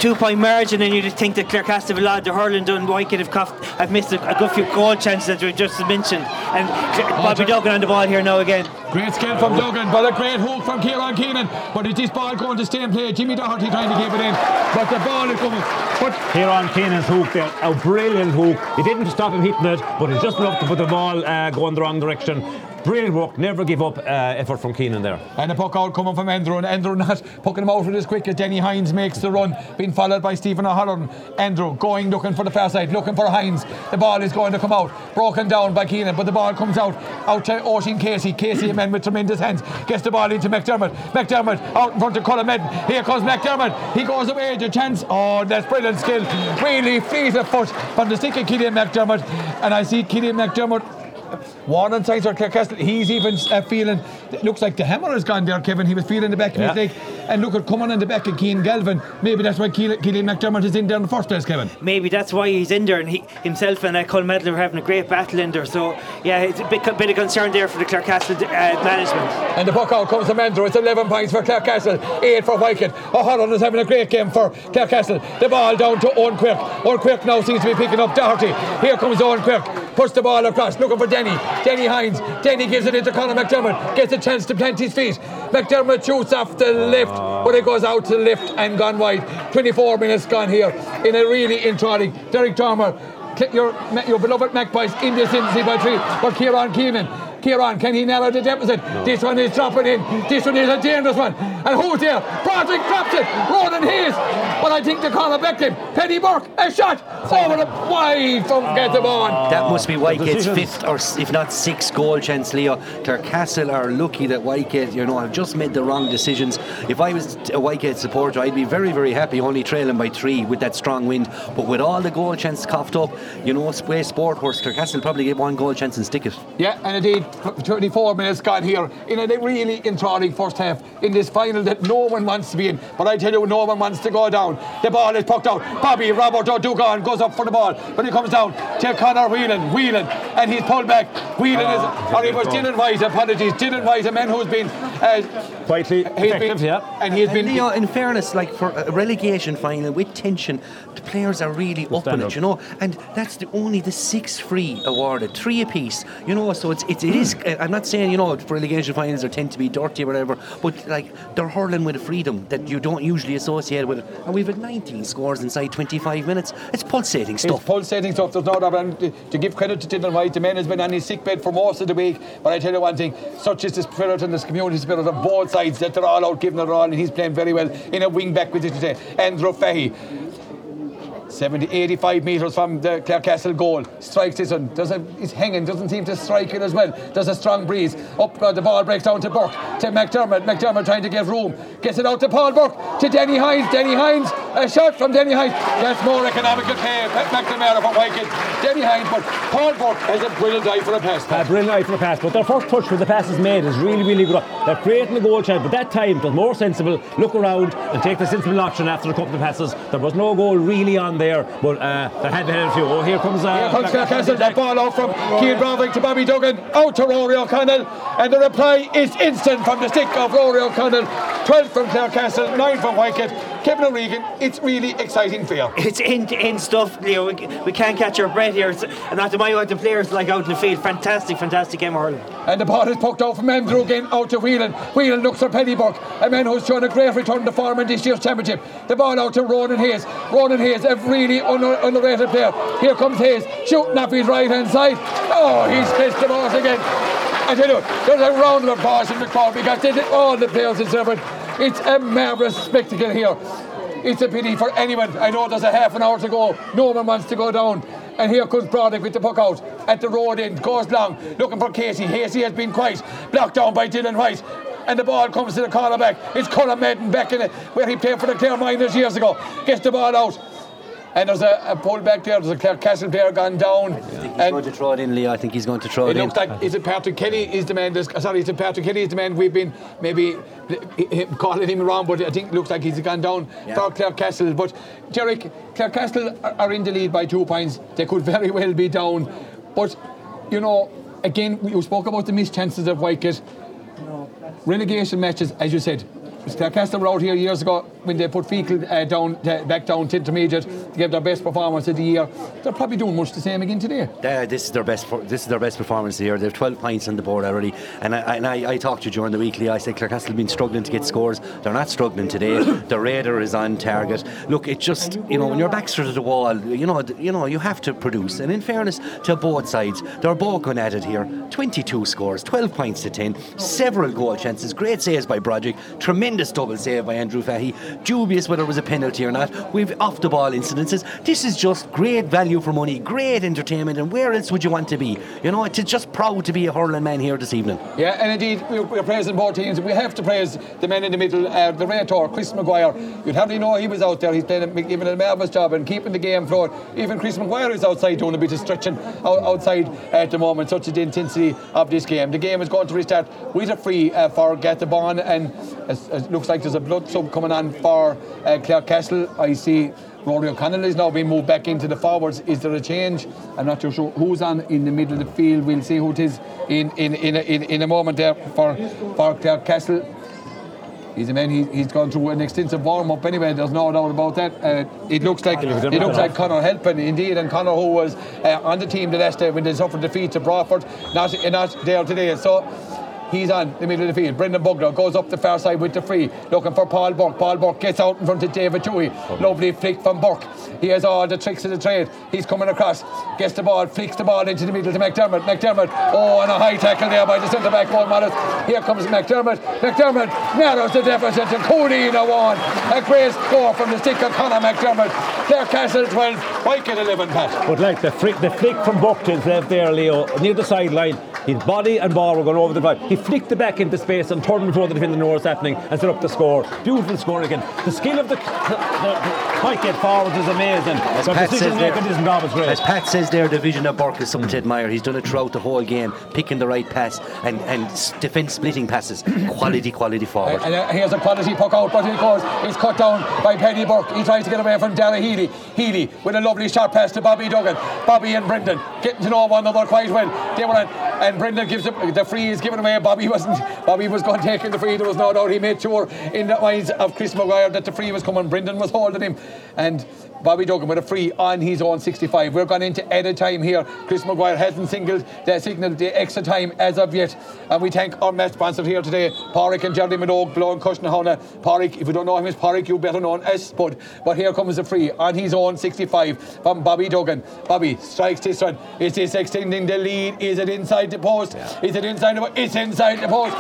Two-point margin, and you'd think that Clarecastle have allowed the hurling done. Wycott have coughed, have missed a, a good few goal chances that we just mentioned. And Bobby Duggan on the ball here now again. Great skill from Duggan, but a great hook from Kieran Keenan. But is this ball going to stay in play? Jimmy Doherty trying to keep it in, but the ball is coming. But Kieran Keenan's hook there, a brilliant hook. He didn't stop him hitting it, but it's just enough to put the ball uh, going the wrong direction. Brilliant work, never give up uh, effort from Keenan there. And a puck out coming from Endron. Endron not pucking him out with as quick as Denny Hines makes the run. Being followed by Stephen O'Halloran. Endron going, looking for the far side, looking for Hines. The ball is going to come out. Broken down by Keenan, but the ball comes out. Out to Oisin Casey. Casey, a man with tremendous hands, gets the ball into McDermott. McDermott out in front of Colin Medden. Here comes McDermott. He goes away. The chance. Oh, that's brilliant skill. Really flees a foot from the stick of Killian McDermott. And I see Killian McDermott. Warren signs for Clarecastle. He's even uh, feeling, it looks like the hammer has gone there, Kevin. He was feeling the back of yeah. his leg, and look at coming on the back of Keane Galvin. Maybe that's why Keelan McDermott is in there in the first place, Kevin. Maybe that's why he's in there, and he himself and uh, Colin Medley were having a great battle in there. So yeah, it's a bit, a bit of concern there for the Clarecastle uh, management. And the puck out comes to Mandro. It's eleven points for Clarecastle, eight for Wycott. O'Halloran is having a great game for Clarecastle. The ball down to Owen Quirk. Owen Quirk now seems to be picking up Doherty. Here comes Owen Quirk, puts the ball across, looking for Denny. Denny Hines. Denny gives it into Conor McDermott. Gets a chance to plant his feet. McDermott shoots off the left, but it goes out to the left and gone wide. twenty-four minutes gone here in a really intriguing. Derek Dormer, your, your beloved Magpies in this infancy by three, but Kieran Keenan. Kieran, can he narrow the deficit? No. This one is dropping in. This one is a dangerous one. And who's there? Broderick drops it. Ronan Hayes. But I think the corner backed him. Penny Burke, a shot. Over the wide from Gatabon. That must be Wycott's fifth or if not sixth goal chance, Leo. Clarecastle are lucky that Wycott, you know, have just made the wrong decisions. If I was a Wycott supporter, I'd be very, very happy only trailing by three with that strong wind. But with all the goal chances coughed up, you know, Spray Sport Horse, Clarecastle probably get one goal chance and stick it. Yeah, and indeed. twenty-four minutes gone here in a really enthralling first half in this final that no one wants to be in, but I tell you, no one wants to go down. The ball is pucked out. Bobby Robert O'Dugan goes up for the ball, but he comes down to Conor Whelan. Whelan, and he's pulled back. Whelan is, or it was Dylan Wise, apologies, Dylan Wise, a man who's been uh, quietly effective been, yeah. and he's been and Leo, in fairness, like for a relegation final with tension, the players are really up on it, you know, and that's the only the six free awarded, three apiece, you know, so it's it's it is. I'm not saying, you know, relegation finals are tend to be dirty or whatever, but like they're hurling with a freedom that you don't usually associate with it. And we've had nineteen scores inside twenty-five minutes. It's pulsating stuff. It's pulsating stuff. There's no doubt. And to give credit to Dylan White, the man has been on his sickbed for most of the week. But I tell you one thing: such is the spirit and the community spirit of both sides that they're all out giving it all, and he's playing very well in a wing back with it today. Andrew Fahey. seventy, eighty-five metres from the Clarecastle goal. Strikes this one. Does a, it's hanging, doesn't seem to strike it as well. There's a strong breeze. Up uh, the ball breaks down to Burke, to McDermott. McDermott trying to get room. Gets it out to Paul Burke, to Denny Hines. Denny Hines, a shot from Denny Hines. That's more economical play. McNamara for Wycott. Denny Hines, but Paul Burke has a brilliant eye for a pass. A brilliant eye for a pass, but their first touch when the pass is made is really, really good. They're creating the goal chance, but that time it was more sensible. Look around and take the sensible option after a couple of passes. There was no goal really on there, but uh, there had to have a few. Oh, here comes uh, here comes Clarecastle. That ball out from Cian Broderick to Bobby Duggan, out to Rory O'Connell, and the reply is instant from the stick of Rory O'Connell. twelve from Clarecastle, nine from Wycott. Kevin O'Regan, it's really exciting for you. It's end-to-end stuff, Leo. We, we can't catch our breath here. It's, and after my mind, the players like out in the field. Fantastic, fantastic game of hurling. And the ball is poked out from Andrew again, out to Whelan. Whelan looks for Penny Burke, a man who's shown a great return to form in this year's championship. The ball out to Ronan Hayes. Ronan Hayes, a really under, underrated player. Here comes Hayes, shooting off his right-hand side. Oh, he's missed the ball again. I tell you, there's a round of applause in the crowd because they did all the players deserve it. It's a marvellous spectacle here. It's a pity for anyone. I know there's a half an hour to go. No one wants to go down. And here comes Broderick with the puck out at the road end. Goes long, looking for Casey. Casey has been quite blocked down by Dylan White. And the ball comes to the corner back. It's Colin Medden back in it, where he played for the Clare Miners years ago. Gets the ball out. And there's a, a pullback there. There's a Clarecastle player gone down. I think he's and going to throw it in, Lee. I think he's going to throw it, it in. It looks like is it Patrick Kelly is the man. That's, sorry, is it Patrick Kelly is the man. We've been maybe calling him wrong, but I think it looks like he's gone down yeah. for Clarecastle. But Derek, Clarecastle are in the lead by two points. They could very well be down. But you know, again, you spoke about the missed chances of Wicket. No, relegation matches, as you said. Clarecastle were out here years ago when they put Fecal uh, down, uh, back down to intermediate to give their best performance of the year. They're probably doing much the same again today. Uh, this is their best. This is their best performance of the year. They've twelve points on the board already. And I, and I, I talked to you during the weekly. I said Clarecastle have been struggling to get scores. They're not struggling today. The radar is on target. Look, it just you know when your back's to the wall, you know you know you have to produce. And in fairness to both sides, they're both going at it here. twenty-two scores, twelve points to ten, several goal chances, great saves by Broderick, tremendous. Tremendous double save by Andrew Fahey. Dubious whether it was a penalty or not. We've off the ball incidences. This is just great value for money, great entertainment, and where else would you want to be? You know, it's just proud to be a hurling man here this evening. Yeah, and indeed, we're, we're praising both teams. We have to praise the men in the middle, uh, the Rator, Chris Maguire. You'd hardly know he was out there. He's playing, giving a marvellous job and keeping the game flowing. Even Chris Maguire is outside doing a bit of stretching out, outside at the moment. Such is the intensity of this game. The game is going to restart with a free uh, for Gattabon, and as, as it looks like there's a blood sub coming on for uh, Clarecastle. I see Rory O'Connell is now being moved back into the forwards. Is there a change? I'm not too sure who's on in the middle of the field. We'll see who it is in in in a, in, in a moment there for, for Clarecastle. He's a man, he, he's gone through an extensive warm-up anyway, there's no doubt about that. Uh, it looks like it looks like Conor Helpin, indeed, and Conor, who was uh, on the team the last day when they suffered defeat to Bradford, not, not there today. So he's on the middle of the field. Brendan Bugler goes up the far side with the free, looking for Paul Burke. Paul Burke gets out in front of David Dewey. Oh, lovely flick from Burke. He has all the tricks of the trade. He's coming across, gets the ball, flicks the ball into the middle to McDermott. McDermott, oh, and a high tackle there by the centre-back, Paul Morris. Here comes McDermott. McDermott narrows the deficit to Cody in a one. A great score from the stick of Conor McDermott. Clarecastle twelve, Wigan eleven, Pat. But like the flick, the flick from Burke to his left there, Leo, near the sideline, his body and ball were going over the drive. He flicked it back into space and turned before the defender knew what was happening and set up the score. Beautiful score again. The skill of the Wigan forwards is amazing. As Pat, says there, isn't as Pat says there, the vision of Burke is something to admire. He's done it throughout the whole game, picking the right pass and, and defence splitting passes. Quality, quality forward. Uh, and uh, here's a quality puck out, but it goes. It's cut down by Paddy Burke. He tries to get away from Dara Healy. Healy with a lovely short pass to Bobby Duggan. Bobby and Brendan getting to know one another quite well. They were at And Brendan gives him the free, is given away. Bobby wasn't. Bobby was going to take the free. There was no doubt. He made sure in the eyes of Chris Maguire that the free was coming. Brendan was holding him, and Bobby Duggan with a free on his own sixty-five. We're going into added time here. Chris Maguire hasn't singled the signal the extra time as of yet. And we thank our match sponsor here today, Pádraig and Geraldine Minogue, Blown Cushionhona. Pádraig, if you don't know him as Pádraig, you better know him as Spud. But here comes the free on his own sixty-five from Bobby Duggan. Bobby strikes this one. Is this extending the lead? Is it inside the post? Yeah. Is it inside the post? It's inside the post.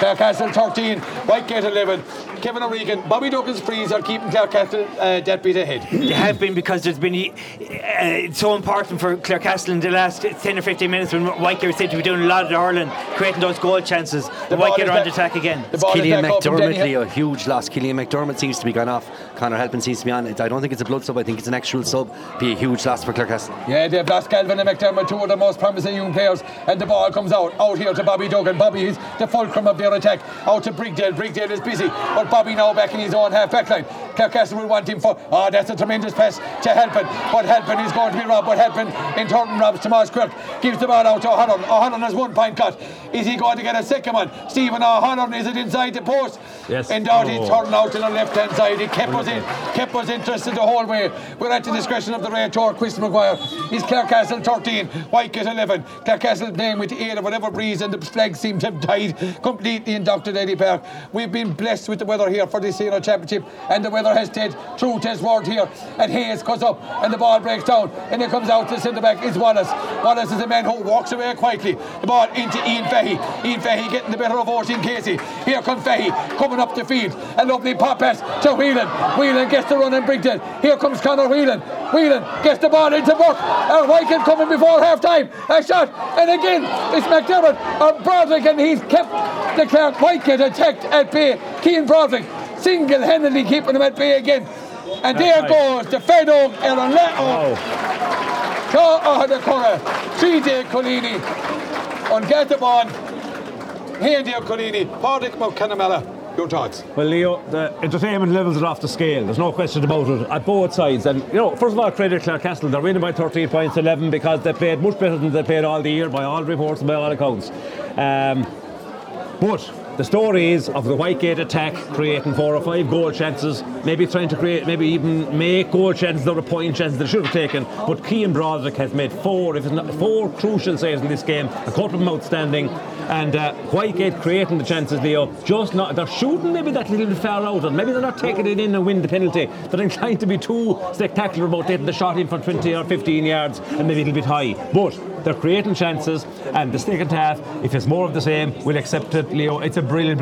Clarecastle thirteen, Whitegate eleven. Kevin O'Regan, Bobby Duggan's frees are keeping Clarecastle uh, that bit ahead. Have been because there's been uh, it's so important for Clarecastle in the last ten or fifteen minutes when Wycliffe said to be doing a lot of the hurling, creating those goal chances. The Wycliffe are on the attack again. It's Killian McDermott, Leo, a huge loss. Killian McDermott seems to be gone off. Conor Helpin seems to be on. I don't think it's a blood sub. I think it's an actual sub. Be a huge loss for Clarecastle. Yeah, they've lost Galvin and McDermott, two of the most promising young players, and the ball comes out out here to Bobby Duggan. Bobby is the fulcrum of their attack. Out to Brigdale. Brigdale is busy, but Bobby now back in his own half back line. Clarecastle will want him for. Oh, that's a tremendous pass to Helpin, but Helpin is going to be robbed. But Helpin in turn robs Tomas Quirk, gives the ball out to O'Hanlon. O'Hanlon has one point cut. Is he going to get a second one? Stephen O'Hanlon, is it inside the post? Yes. And out he turned out to the left hand side. He kept us in, kept us interested the whole way. We're at the discretion of the Rator, Chris Maguire. He's Clarecastle thirteen, Wicket eleven. Clarecastle playing with the aid of whatever breeze, and the flag seems to have died completely in Doctor Daly Park. We've been blessed with the weather here for this senior championship, and the weather has stayed true to its word here. And Hayes goes up and the ball breaks down, and it comes out to the centre back. It's Wallace. Wallace is a man who walks away quietly. The ball into Ian Fahey. Ian Fahey getting the better of Oisin Casey. Here comes Fahey coming up the field. A lovely pop pass to Whelan. Whelan gets the run and Brigden. Here comes Conor Whelan. Whelan gets the ball into Burke. And Wycliffe coming before half time. A shot, and again it's McDermott on Broderick, and he's kept the Clare Wycliffe attacked at bay. Cian Broderick single handedly keeping him at bay again. And there right. goes the Fedog El Leo. Ka'ahda Kora. Tride Colini. On Gatabon. Handia Colini. Pardik Mo Canamella. Your thoughts? Well, Leo, the entertainment levels are off the scale. There's no question about it at both sides. And, you know, first of all, credit Clarecastle. They're winning by thirteen points eleven because they played much better than they played all the year by all reports and by all accounts. Um, but the story is of the Whitegate attack creating four or five goal chances, maybe trying to create, maybe even make goal chances that are point chances they should have taken. But Cian Broderick has made four, if it's not four, crucial saves in this game, a couple of them outstanding. And uh, Whitegate creating the chances, Leo, just not, they're shooting maybe that little bit far out, and maybe they're not taking it in and win the penalty. They're inclined to be too spectacular about getting the shot in for twenty or fifteen yards and maybe a little bit high. But they're creating chances, and the second half, if it's more of the same, we'll accept it, Leo. It's a brilliant,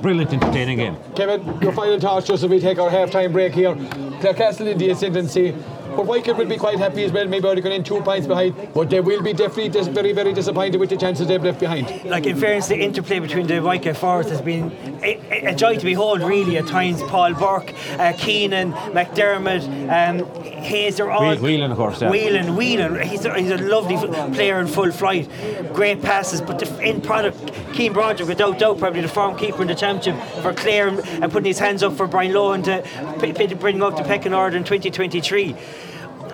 brilliant entertaining game. Kevin, your final thoughts just as we take our half-time break here. Clarecastle in the ascendancy. But Wycombe will be quite happy as well, maybe only going in two points behind, but they will be definitely dis- very, very disappointed with the chances they've left behind. Like, in fairness, the interplay between the Wycombe forwards has been a, a joy to behold, really, at times. Paul Burke, uh, Keenan, McDermott, um, Hayes are all... Whelan, of course, yeah. Whelan, Whelan. He's a, he's a lovely player in full flight. Great passes, but the end product, Cian Broderick, without doubt, probably the form keeper in the championship for Clare, and, and putting his hands up for Brian Lohan to p- p- bring up the pecking order in twenty twenty-three.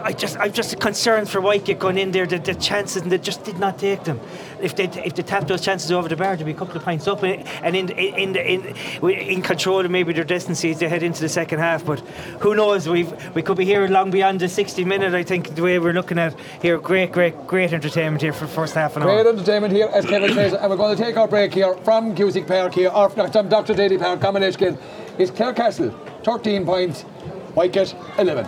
I just, I'm just concerned for Wycombe going in there. The, the chances, and they just did not take them. If they, if they tapped those chances over the bar, there'd be a couple of pints up, and, and in, in, in, in, in control of maybe their destiny as they head into the second half. But who knows? We we could be here long beyond the sixty minute. I think the way we're looking at here, great, great, great entertainment here for the first half an hour. Great entertainment here, as Kevin says, and we're going to take our break here from Cusick Park here, or from Doctor Daly Park, Combination. It's Clarecastle, thirteen points, Wycombe eleven.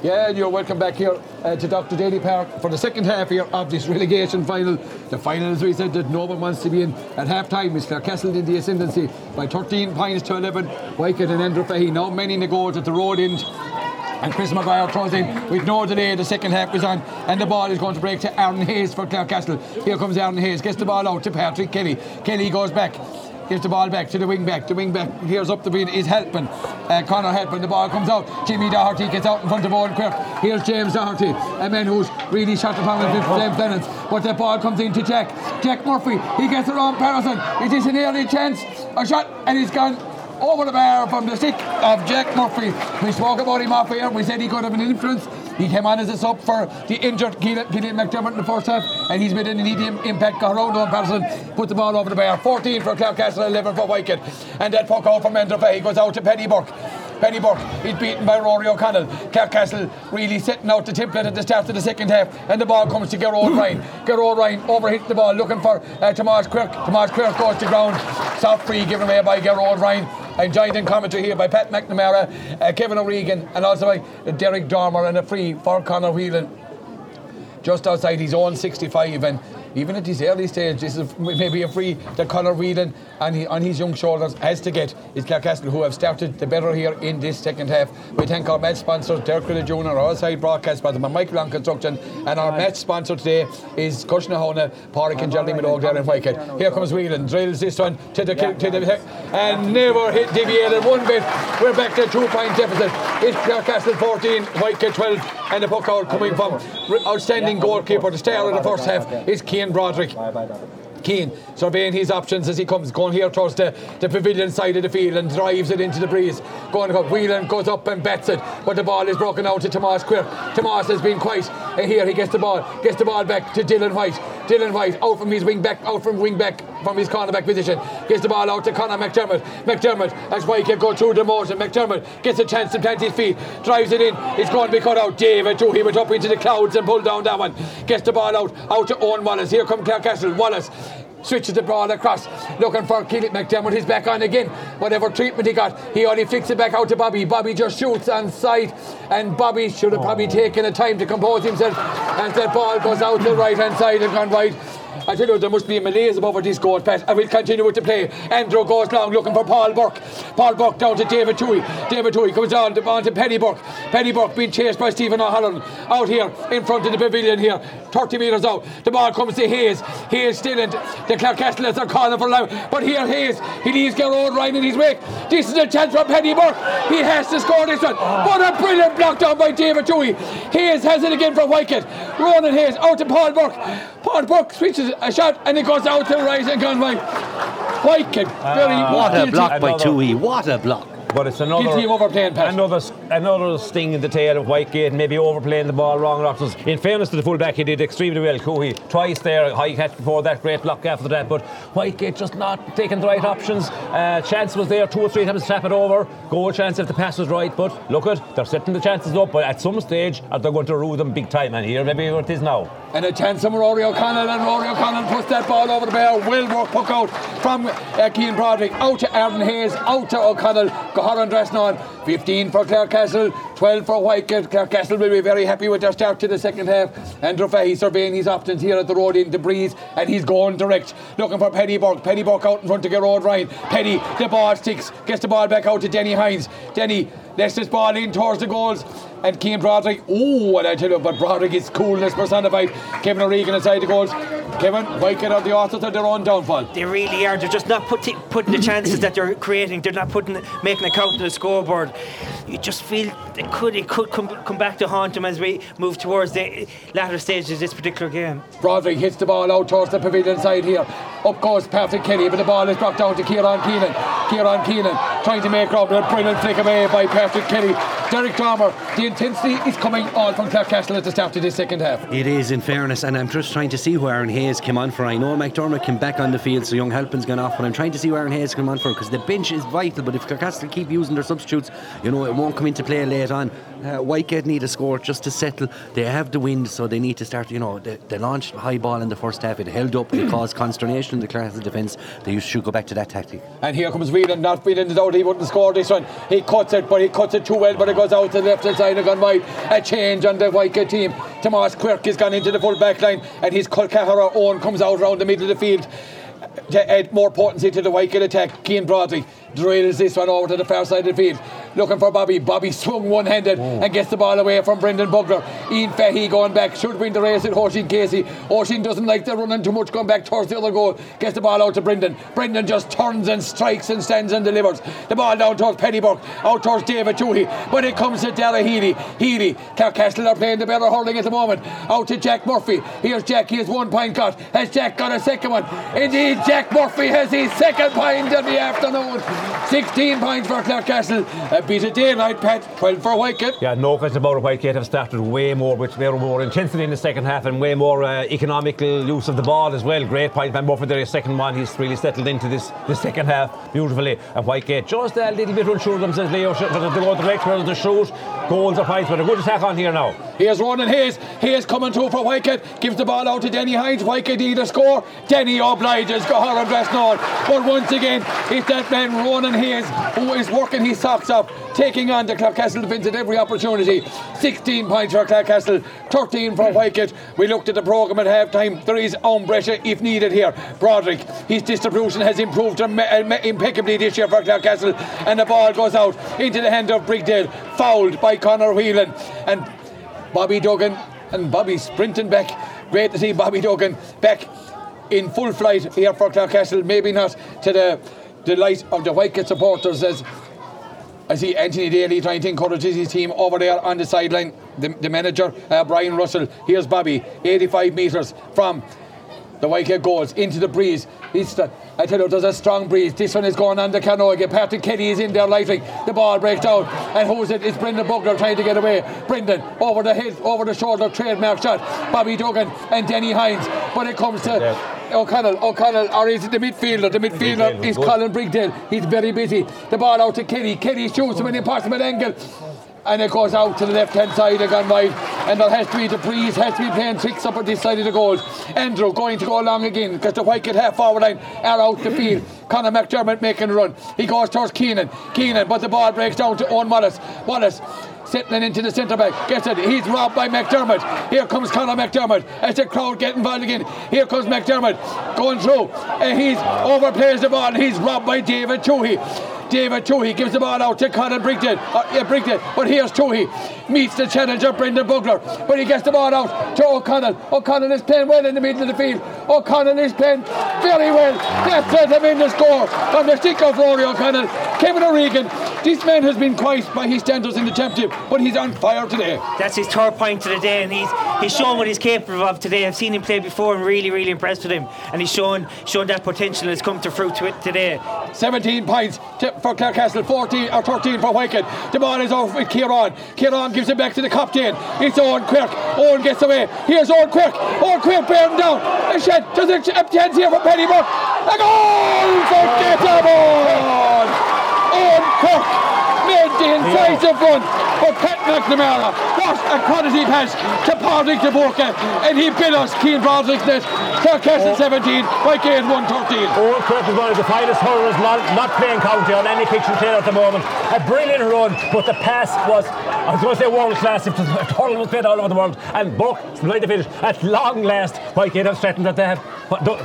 Yeah, you're welcome back here uh, to Doctor Daly Park for the second half here of this relegation final. The final, as we said, that no one wants to be in. At half-time, is Clarecastle in the ascendancy by thirteen points to eleven. Wycombe and Andrew Fahey, now many in the goals at the road end. And Chris Maguire throws in with no delay. The second half is on, and the ball is going to break to Aaron Hayes for Clarecastle. Here comes Aaron Hayes, gets the ball out to Patrick Kelly. Kelly goes back. Gives the ball back to the wing back. The wing back here's up the field is Halpin. Uh, Conor Halpin. The ball comes out. Jimmy Doherty gets out in front of Owen Quirk. Here's James Doherty, a man who's really shot the power with James Lennon. But the ball comes in to Jack. Jack Murphy. He gets around Patterson. It is an early chance. A shot, and he's gone over the bar from the stick of Jack Murphy. We spoke about him off air. We said he could have an influence. He came on as a sub for the injured Keelan McDermott in the first half, and he's made an immediate impact. Got around on Patterson, put the ball over the bar. fourteen for Clarecastle, eleven for Wycombe. And that puck out from Enderfay goes out to Penny Burke. Penny Burke is beaten by Rory O'Connell. Clarecastle really setting out the template at the start of the second half, and the ball comes to Gerard Ryan. Gerard Ryan overhits the ball, looking for uh, Tomas Quirk. Tomas Quirk goes to ground. Soft free given away by Gerard Ryan. I'm joined in commentary here by Pat McNamara, uh, Kevin O'Regan, and also by uh, Derek Dormer, and a free for Conor Whelan just outside his own sixty-five. And even at this early stage, this is maybe a free that Conor Whelan on, he, on his young shoulders has to get. It's Clarecastle who have started the better here in this second half. We thank our match sponsors, Derek Crilley Junior, our outside broadcast by Michael Long Construction, and our Hi. match sponsor today is Cushnahouna, Pádraig and Geraldine Minogue there in Wycombe. Here comes Whelan, drills this one to the, yeah, to the and never hit deviated one bit. We're back to two point deficit. It's Clarecastle fourteen, Wycombe twelve, and the puck out coming from outstanding goalkeeper, the star of the first half is Cian Broderick. Keane surveying his options as he comes, going here towards the, the pavilion side of the field and drives it into the breeze. Going up, Whelan goes up and bats it, but the ball is broken out to Tomas Quirk. Tomas has been quiet, and here he gets the ball, gets the ball back to Dylan White. Dylan White out from his wing back, out from wing back from his cornerback position, gets the ball out to Conor McDermott. McDermott, that's why he can go through the motion. McDermott gets a chance to plant his feet, drives it in. It's going to be cut out. David too, he went up into the clouds and pulled down that one. Gets the ball out, out to Owen Wallace. Here comes Clarecastle. Wallace switches the ball across, looking for Keelan McDermott. He's back on again. Whatever treatment he got, he only flicks it back out to Bobby. Bobby just shoots on sight, and Bobby should have probably taken a time to compose himself. And that ball goes out to the right hand side and gone wide. I tell you, there must be a malaise above this goal pass. I will continue with the play. Andrew goes long looking for Paul Burke. Paul Burke down to David Toohey. David Toohey comes down to, on to Paddy Burke. Paddy Burke being chased by Stephen O'Halloran out here in front of the pavilion here. thirty metres out. The ball comes to Hayes. Hayes still in. The Clarecastleists are calling for loud. But here Hayes, he leaves Gerrard right in his wake. This is a chance for Paddy Burke. He has to score this one. What a brilliant block down by David Toohey. Hayes has it again for Wycott. Ronan Hayes out to Paul Burke. Paul Burke switches a shot and it goes out to the right and goes wide. Wycott. Uh, what a block by Toohey. What a block. But it's another overplaying pass. Another, another sting in the tail of Whitegate, maybe overplaying the ball wrong. In fairness to the fullback, he did extremely well. Toohey twice there, high catch before that, great block after that. But Whitegate just not taking the right options. Uh, chance was there two or three times to tap it over. Goal chance if the pass was right. But look at, they're setting the chances up. But at some stage, are they going to rue them big time? And here, maybe what it is now. And a chance from Rory O'Connell, and Rory O'Connell puts that ball over the bar. Will work puck out from uh, Cian Broderick, out to Aaron Hayes, out to O'Connell. Goharan Dresnan, fifteen for Clarecastle, twelve for Whitegate. Clarecastle will be very happy with their start to the second half. Andrew Fahey surveying his options here at the road in the breeze, and he's going direct, looking for Paddy Burke. Paddy Burke out in front of Gerard Ryan. Paddy, the ball sticks, gets the ball back out to Denny Hines. Denny lets this ball in towards the goals, and Cian Broderick, oh, and I tell you, but Broderick is coolness personified. Kevin O'Regan inside the goals. Kevin, Wycott are the authors of their own downfall. They really are. They're just not putting putting the chances that they're creating. They're not putting making a count on the scoreboard. You just feel it could it could come come back to haunt them as we move towards the latter stages of this particular game. Broderick hits the ball out towards the pavilion side here. Up goes Patrick Kelly, but the ball is dropped down to Kieran Keenan. Kieran Keenan trying to make up. A brilliant flick away by Patrick Kelly. Derek Dormer. The intensity is coming on from Clarecastle at the start of this second half. It is, in fairness, and I'm just trying to see who Aaron Hayes came on for. I know McDermott came back on the field, so young Halpin's gone off, but I'm trying to see who Aaron Hayes came on for, because the bench is vital. But if Clarecastle keep using their substitutes, you know, it won't come into play late on. Uh, Whitegate need a score just to settle. They have the wind, so they need to start. You know, they, they launched high ball in the first half. It held up. It caused consternation in the Clarecastle defence. They should go back to that tactic. And here comes Whelan. Not Whelan is out. He wouldn't score this one. He cuts it, but he cuts it too well, but it goes out to the left side and gone wide. A change on the Wycott team. Tomas Quirk has gone into the full back line, and his Colcaharra Owen comes out round the middle of the field to add more potency to the Wycott attack. Cian Broderick drills this one over to the far side of the field, looking for Bobby. Bobby swung one-handed mm. and gets the ball away from Brendan Bugler. Ian Fahey going back, should win the race at Oisin Casey. Oisin doesn't like the running too much, going back towards the other goal. Gets the ball out to Brendan. Brendan just turns and strikes and stands and delivers. The ball down towards Paddy Burke, out towards David Toohey, but it comes to Dara Healy. Healy, Clarecastle are playing the better hurling at the moment. Out to Jack Murphy. Here's Jack, he has one point got. Has Jack got a second one? Indeed, Jack Murphy has his second point of the afternoon. sixteen points for Clarecastle. A bit of daylight, Pat. twelve for Whitegate. Yeah, no question about it. Whitegate have started way more, which there were more intensity in the second half and way more uh, economical use of the ball as well. Great point by Murphy there, his second one. He's really settled into this, this second half beautifully. And Whitegate just a little bit unsure of themselves. Leo, they go direct rather than shoot. Goals are points, but a good attack on here now. Here's Ronan Hayes. Hayes coming through for Whitegate. Gives the ball out to Denny Hines. Whitegate either score. Denny obliges Goharan Dresnan. But once again, it's that man Ronan Hayes who is working his socks off, taking on the Clarecastle defence at every opportunity. sixteen points for Clarecastle, thirteen for Whitegate. We looked at the programme at half-time. There is own pressure if needed here. Broderick, his distribution has improved impeccably this year for Clarecastle, and the ball goes out into the hand of Brigdale, fouled by Conor Whelan. And Bobby Duggan, and Bobby sprinting back. Great to see Bobby Duggan back in full flight here for Clarecastle, maybe not to the delight of the Whitegate supporters, as I see Anthony Daly trying to encourage his team over there on the sideline. The, the manager, uh, Brian Russell. Here's Bobby, eighty-five metres from the Whitegate goals, into the breeze. It's the, I tell you, there's a strong breeze. This one is going under Carnogie. Patrick Kelly is in there lighting. The ball breaks out. And who's it? It's Brendan Bugler trying to get away. Brendan, over the head, over the shoulder, trademark shot. Bobby Duggan and Denny Hines. But it comes to... Yeah. O'Connell, O'Connell, or is it the midfielder? The midfielder is Colin Brigdale. He's very busy. The ball out to Kelly. Kelly shoots from an impossible angle. And it goes out to the left-hand side and gone wide. And there has to be the breeze, has to be playing tricks up at this side of the goals. Andrew going to go along again because the Whitegate half-forward line are out the field. Conor McDermott making a run. He goes towards Keenan. Keenan, but the ball breaks down to Owen Wallace. Wallace settling into the centre back, gets it, he's robbed by McDermott. Here comes Conor McDermott as the crowd get involved again. Here comes McDermott going through, and he's overplays the ball, and he's robbed by David Toohey. David Toohey gives the ball out to Conor Brigden, uh, yeah, Brigden, but here's Toohey, meets the challenger Brendan Bugler, but he gets the ball out to O'Connell. O'Connell is playing well in the middle of the field. O'Connell is playing very well. That's let him in the score from the stick of Rory O'Connell. Kevin O'Regan, this man has been quite by his standards in the championship, but he's on fire today. That's his third point of the day, and he's he's shown what he's capable of today. I've seen him play before and really really impressed with him, and he's shown shown that potential has come to fruit to it today. seventeen points to for Clarecastle, fourteen or thirteen for Wicked. The ball is off with Kieran. Kieran gives it back to the captain. It's Owen Quirk. Owen gets away. Here's Owen Quirk. Owen Quirk bearing down. A shed. Does it up chance here for Pennyworth? A goal for Caterpillar. Owen Quirk made the incisive run for Pat McNamara. What a quality pass to Patrick de Burke, and he bid us Keane Broderick's net. Clarecastle seventeen, Wicked one thirteen. Owen Quirk is one of the finest hurlers not, not playing county on any pitch and at the moment. A brilliant run, but the pass was, I was going to say world class, if the hurling was played all over the world, and Burke made the finish. At long last, Wicked have threatened that they have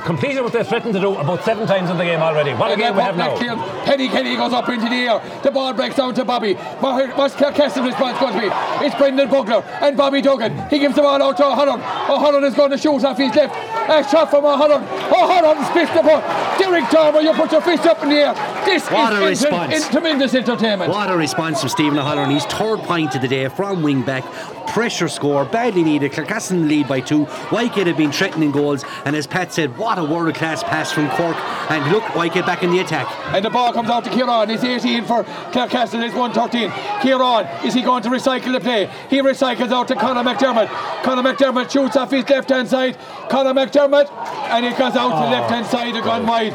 completed what they threatened to do about seven times in the game already. What a game we have now. Penny Kenny goes up into the air, the ball breaks down to Bobby. What's Clarecastle's response going to be? It's Brendan Bugler and Bobby Duggan. He gives the ball out to O'Halloran. O'Halloran is going to shoot off his left. A shot from O'Halloran. O'Halloran spits the ball. Derek Dormer, you put your fist up in the air. This what is a inter- in tremendous entertainment. What a response from Stephen O'Halloran. His third point of the day from wing back. Pressure score, badly needed. Clarecastle lead by two. Wicked have been threatening goals, and as Pat said, what a world class pass from Cork. And look, Wicked back in the attack. And the ball comes out to Kieran. It's eighteen for Clarecastle. It's one thirteen. Kieran, is he going to recycle the play? He recycles out to Conor McDermott. Conor McDermott shoots off his left hand side. Conor McDermott, and it goes out oh, to the left hand side, it gone wide.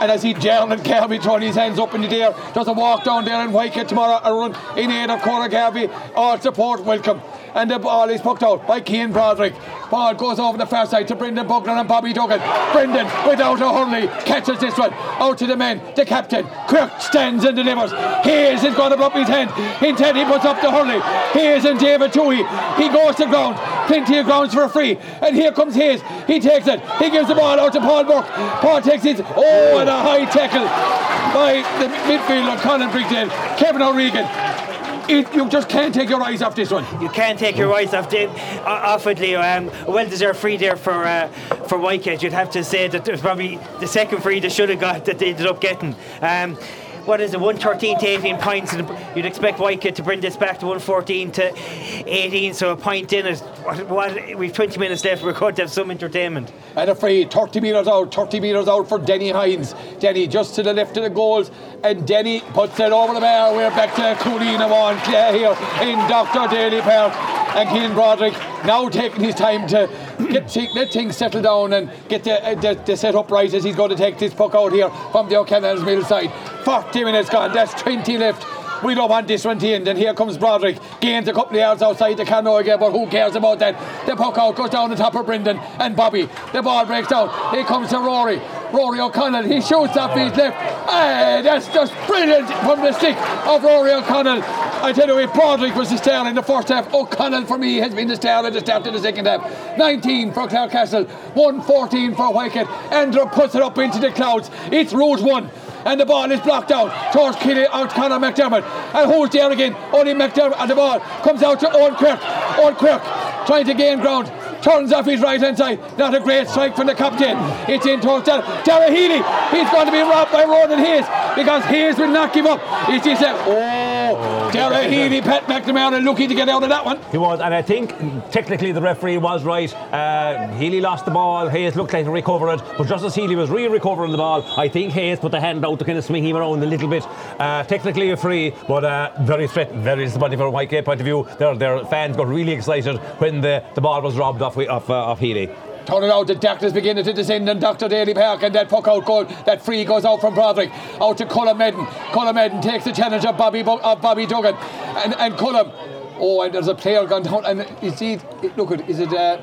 And I see Gerald Garvey throwing his hands up in the air. Does a walk down there in Wicked tomorrow, a run in aid of Conor Garvey. All support welcome. And the ball is poked out by Keane Broderick. Ball goes over the far side to Brendan Bugler and Bobby Duggan. Brendan, without a hurley, catches this one. Out to the men, the captain. Quirk stands and delivers. Hayes is going to block his hand. Instead, he puts up the hurley. Hayes and David Toohey. He goes to ground. Plenty of grounds for a free. And here comes Hayes. He takes it. He gives the ball out to Paul Burke. Paul takes it. Oh, and a high tackle by the midfielder, Colin Brigden. Kevin O'Regan. It, you just can't take your eyes off this one. You can't take your eyes off it. Off it, Leo. Um, a well-deserved free there for uh, for Wicked. You'd have to say that it was probably the second free they should have got that they ended up getting. Um, What is it, one thirteen to eighteen points, and you'd expect Wicked to bring this back to one fourteen to eighteen, so a point in is what, what we've twenty minutes left. We're going to have some entertainment. And a free, thirty metres out, thirty metres out for Denny Hines. Denny just to the left of the goals, and Denny puts it over the bar. We're back to Coolina one Clare here in Doctor Daly Park, and Keane Broderick now taking his time to get t- let things settle down and get the, uh, the, the set up right as he's going to take this puck out here from the O'Connell's middle side. forty minutes gone, that's twenty left. We don't want this one to end, and here comes Broderick. Gains a couple of yards outside the canoe again, but who cares about that? The puck out goes down the top of Brendan and Bobby. The ball breaks down. Here comes to Rory. Rory O'Connell, he shoots up his left. Hey, that's just brilliant from the stick of Rory O'Connell. I tell you, if Broderick was the star in the first half, O'Connell for me has been the star at the start of the second half. nineteen for Clarecastle, one fourteen for Wicked. Andrew puts it up into the clouds. It's Route one. And the ball is blocked out towards Killy, out Conor McDermott. And who's there again? Only McDermott. And the ball comes out to Owen Quirk. Owen Quirk trying to gain ground. Turns off his right hand side. Not a great strike from the captain. It's in towards Dara Healy. He's going to be robbed by Ronan Hayes, because Hayes will knock him up. It's his. Oh, Dara Healy, Pat McNamara looking to get out of that one. He was, and I think technically the referee was right. Uh, Healy lost the ball. Hayes looked like he recovered it, but just as Healy was re-recovering the ball, I think Hayes put the hand out to kind of swing him around a little bit. Uh, technically a free, but uh, very threatened, very disappointing from a Wicked point of view. Their, their fans got really excited when the, the ball was robbed off, off, uh, off Healy. Turning out, the doctors beginning to descend in Doctor Daly Park, and that puck out goal, that free goes out from Broderick, out to Cullum Medden. Cullum Medden takes the challenge of Bobby, of Bobby Duggan, and, and Cullum. Oh, and there's a player gone down, and you see, look, is it... Uh,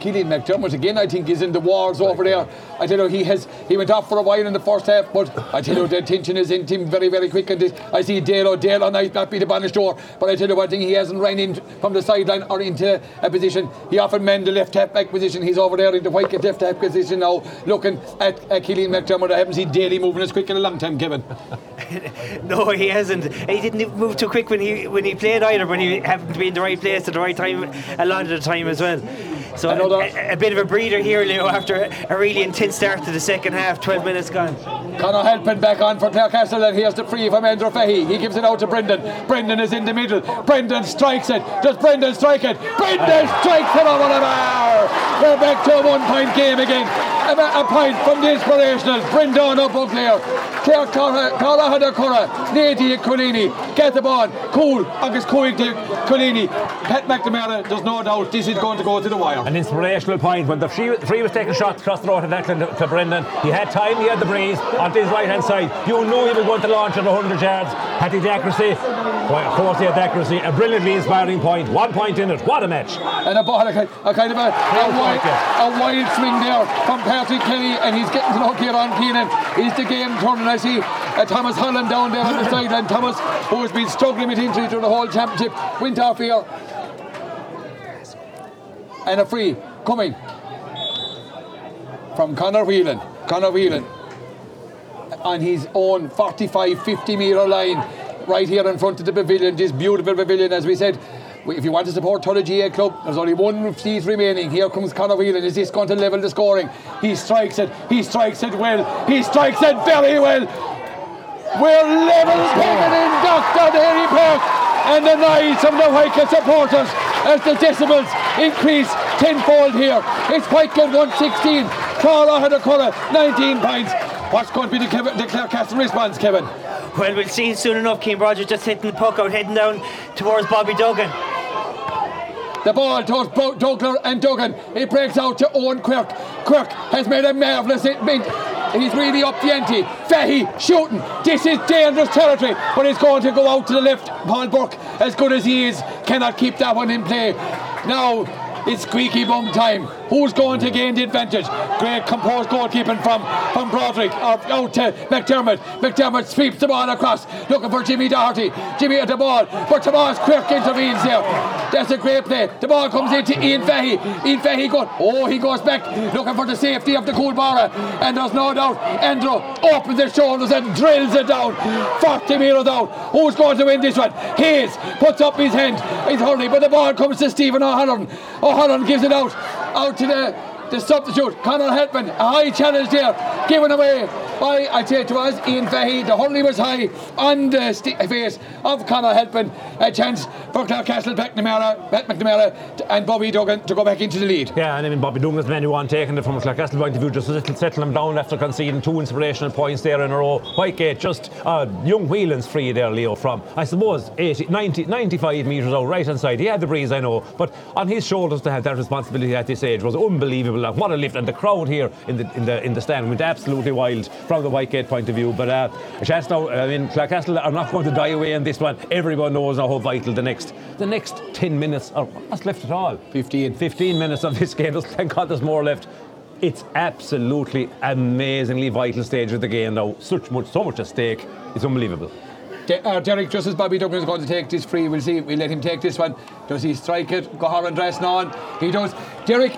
Keelan McDermott again, I think, is in the wars over there. I tell you, he has he went off for a while in the first half, but I tell you, the attention is in him very, very quick. And I see Dale O'Dale on night not be the banished door, but I tell you one thing, he hasn't ran in from the sideline or into a position. He often manned the left half back position. He's over there in the white left half position now, looking at uh, Keelan McDermott. I haven't seen Daly moving as quick in a long time, Kevin. No, he hasn't. He didn't move too quick when he when he played either, when he happened to be in the right place at the right time a lot of the time as well. So a, a bit of a breather here, Leo, after a really intense start to the second half. Twelve minutes gone. Conor Halpin back on for Clarecastle, and here's the free from Andrew Fahey. He gives it out to Brendan. Brendan is in the middle. Brendan strikes it. Does Brendan strike it? Brendan strikes it over the bar. We're back to a one-point game again. A, a point from the Inspirationals. Brendan up on Clare. Clare Cara Hada Cora, Nady Colini, Gathabon, Cool, August Coig Colini. Pat McNamara, there's no doubt this is going to go to the wire. An inspirational point when the free, free was taking shots across the road to Declan to, to Brendan. He had time, he had the breeze on his right hand side. You knew he was going to launch at one hundred yards. Had he the accuracy? Well, of course he had the accuracy. A brilliantly inspiring point. One point in it. What a match. And a ball, a, a kind of a, a, wide, a wide swing there from Patrick Kelly, and he's getting to knock here on Keenan. Is the game turning? I see uh, Thomas Holland down there on the sideline. Thomas, who has been struggling with injury through the whole championship, went off here. And a free coming from Conor Whelan. Conor Whelan on his own forty-five, fifty metre line right here in front of the pavilion, this beautiful pavilion, as we said. If you want to support Tulla G A Club, there's only one seat remaining. Here comes Conor Whelan. Is this going to level the scoring? He strikes it. He strikes it well. He strikes it very well. We're level taken in Doctor Derry Park, and the noise from the Waikato supporters as the decibels increase tenfold here. It's Waikato one sixteen, Cara Hadakola nineteen points. What's going to be the, Kev- the Clarecastle response, Kevin? Well, we'll see soon enough. Keane Rogers just hitting the puck out, heading down towards Bobby Duggan. The ball towards Bo- Dogler and Duggan. It breaks out to Owen Quirk. Quirk has made a marvellous hit. He's really up the ante. Fahey shooting. This is dangerous territory, but he's going to go out to the left. Paul Burke, as good as he is, cannot keep that one in play. Now it's squeaky bum time. Who's going to gain the advantage? Great composed goalkeeping from, from Broderick out to McDermott. McDermott sweeps the ball across, looking for Jimmy Doherty. Jimmy at the ball, but Tomas Quirk intervenes there. That's a great play. The ball comes into Ian Fahey. Ian Fahey goes, oh, he goes back, looking for the safety of the Coolbara. And there's no doubt, Andrew opens his shoulders and drills it down. forty metres out. Who's going to win this one? Hayes puts up his hand. He's hurling, but the ball comes to Stephen O'Halloran. O'Halloran gives it out. Out to the, the substitute, Conor Halpin. A high challenge there, given away by, I tell you, it was Ian Fahey. The hurley was high on the st- face of Conor Halpin. A chance for Clarecastle, McNamara, Pat McNamara and Bobby Duggan to go back into the lead. Yeah, and I mean, Bobby Duggan's the man who won taking it from a Clarecastle point of view, just a little settling down after conceding two inspirational points there in a row. Whitegate just uh, young Whelan's free there, Leo, from, I suppose, eighty, ninety, ninety-five metres out, right hand side. He had the breeze, I know, but on his shoulders to have that responsibility at this age was unbelievable. Like, what a lift, and the crowd here in the in the, in the stand went absolutely wild from the Whitegate point of view. But uh, a chance now. I mean, Clarecastle are not going to die away in this one. Everyone knows now how vital the next the next ten minutes are. What's left at all? fifteen minutes of this game. Thank God there's more left. It's absolutely amazingly vital stage of the game now. Such much, so much at stake. It's unbelievable. De- uh, Derek, just as Bobby Duggan is going to take this free, we'll see. We'll let him take this one. Does he strike it? Go hard and dress on. He does. Derek,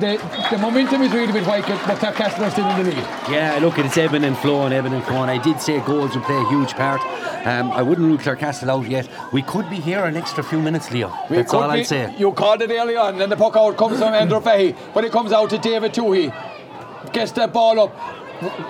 The, the momentum is really with Waikato, but Clarecastle are still in the lead. Yeah, look, it's ebbing and flowing, ebbing and flowing. I did say goals would play a huge part. Um, I wouldn't rule Clarecastle out yet. We could be here an extra few minutes, Leo. We That's all be, I'd say. You called it early on, and the puck out comes from Andrew Fahey, but it comes out to David Toohey. Gets that ball up.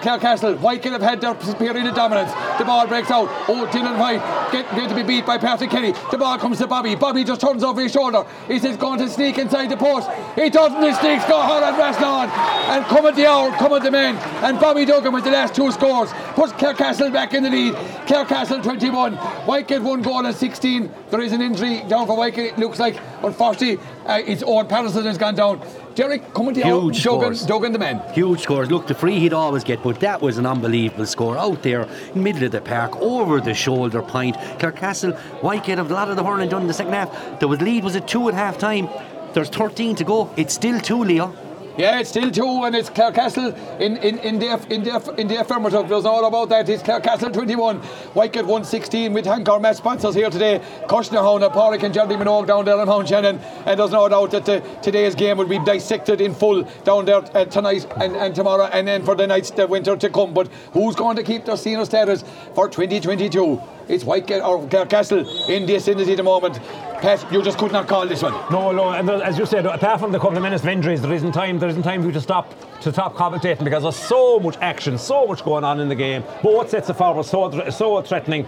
Clarecastle, Waikato have had their period of dominance. The ball breaks out. Oh, Dylan White get, going to be beat by Patrick Kelly. The ball comes to Bobby. Bobby just turns over his shoulder. He says going to sneak inside the post. He doesn't. He sneaks. Go hard and rest on. And come at the hour, come at the man. And Bobby Duggan with the last two scores puts Clarecastle back in the lead. Clarecastle twenty-one, Waikato one goal and sixteen. There is an injury down for Waikato. It looks like, unfortunately, uh, it's Owen Patterson has gone down. Derek, coming to you, Duggan the man. Huge scores. Look, the free he'd always get, but that was an unbelievable score out there, middle of the park, over the shoulder point. Clarecastle, Waikato, a lot of the hurling done in the second half. The lead was at two at half time. There's thirteen to go. It's still two, Leo. Yeah, it's still two, and it's Clarecastle in, in, in, the, in, the, in the affirmative. There's all about that. It's Clarecastle twenty-one, Wicked one sixteen, with Hank, our match sponsors here today. Cushnahown, Pádraig and Geraldine Minogue down there on Mount Shannon. And there's no doubt that the, today's game will be dissected in full down there uh, tonight and, and tomorrow, and then for the nights, the winter to come. But who's going to keep their senior status for twenty twenty-two? It's Wicked or Clarecastle in the vicinity at the moment. Pat, you just could not call this one. No, no, and as you said, apart from the couple of minutes of injuries, there isn't time, there isn't time for you to stop to stop commentating, because there's so much action, so much going on in the game. Both sets of forwards so so threatening.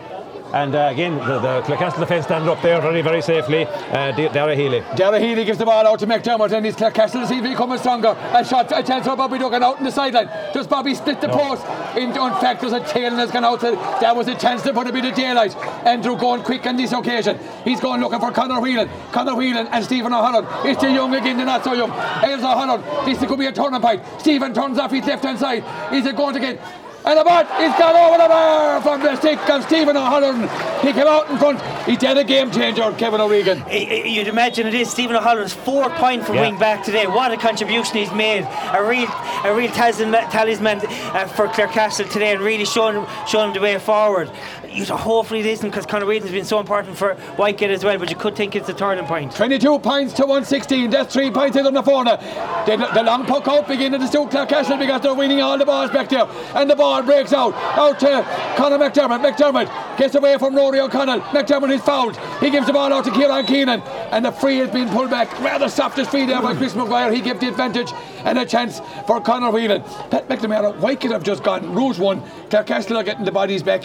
And uh, again, the, the Clarecastle defence stand up there very, very safely. Uh, Dara Healy. Dara Healy gives the ball out to McDermott, and his Clarecastle is even becoming stronger. A shot, a chance for Bobby Duggan out in the sideline. Does Bobby split the no. post? In, in fact, there's a tail that's gone out. That was a chance to put a bit of daylight. Andrew going quick on this occasion. He's going looking for Conor Whelan. Conor Whelan and Stephen O'Hanlon. It's the young again, they're not so young. Ailes O'Hanlon. This could be a turning point. Stephen turns off his left hand side. Is it going to get? And the bat is gone over the bar from the stick of Stephen O'Halloran. He came out in front. He's dead, a game changer, Kevin O'Regan. You'd imagine it is Stephen O'Halloran's fourth point from yeah. wing back today. What a contribution he's made. A real a real talisman uh, for Clarecastle today, and really showing, showing him the way forward. You'd hopefully it isn't, because Conor Whelan's been so important for Whitegate as well, but you could think it's a turning point. twenty-two points to one sixteen. That's three points in on the corner. The, the long puck out beginning to suit Clarecastle, because they're winning all the balls back there. And the ball breaks out, out to Conor McDermott. McDermott gets away from Rory O'Connell. McDermott is fouled. He gives the ball out to Kieran Keenan, and the free has been pulled back. Rather softest free there by Chris Maguire. He gave the advantage and a chance for Conor Whelan. Pat McNamara, Wicked have just gotten Rouge one. Clarecastle are getting the bodies back.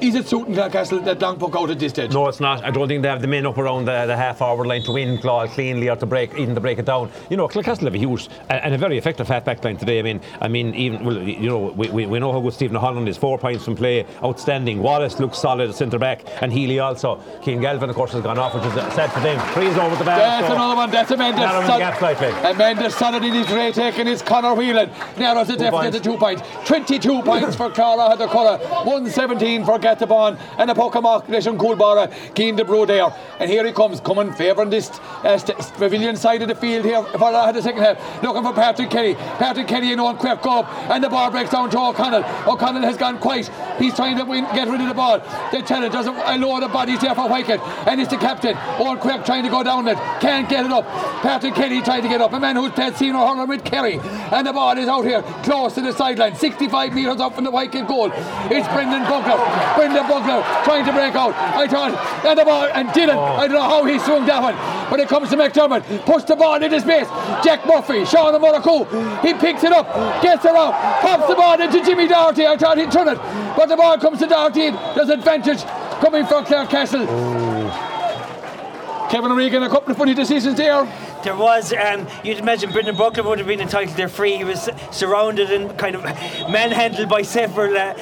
Is it suiting Clarecastle that long puck out at this stage? No, it's not. I don't think they have the men up around the, the half-forward line to win claw cleanly or to break, even to break it down. You know, Clarecastle have a huge and a very effective half-back line today. I mean, I mean, even well, you know, we, we, we know how good Stephen Holland is. Four points from play, outstanding. Wallace looks solid at centre back, and Healy also. Keane Galvin, of course, has gone off, which is sad for them. Three's over the bar. That's so another one. That's Amanda Sonnet. Amanda Sonnet in his grey taking is Conor Whelan. Narrows the deficit to two points. Twenty-two points for Clara Hadakola. One seventeen for. At the ball and a Pokemon Nation Coolbara, Keane de Brew there. And here he comes, coming favouring this uh, st- pavilion side of the field here for uh, the second half, looking for Patrick Kelly. Patrick Kelly and Owen Quirk go up, and the ball breaks down to O'Connell. O'Connell has gone quiet. He's trying to win, get rid of the ball. The challenge doesn't allow the bodies there for Wicked, and it's the captain, Owen Quirk, trying to go down it. Can't get it up. Patrick Kelly trying to get up. A man who's played senior hurler with Kerry, and the ball is out here close to the sideline, sixty-five metres up from the Wicked goal. It's Brendan Buckler. Brendan Buckler trying to break out. I thought, and the ball, and Dylan, oh. I don't know how he swung that one. When it comes to McDermott, puts the ball into space. Jack Murphy, Sean O'Murricu, he picks it up, gets it out, pops the ball into Jimmy Doherty. I thought he'd turn it, but the ball comes to Doherty. There's advantage coming from Clarecastle. Oh. Kevin O'Regan, a couple of funny decisions there. There was, um, you'd imagine Brendan Buckler would have been entitled to free. He was surrounded and kind of manhandled by several uh,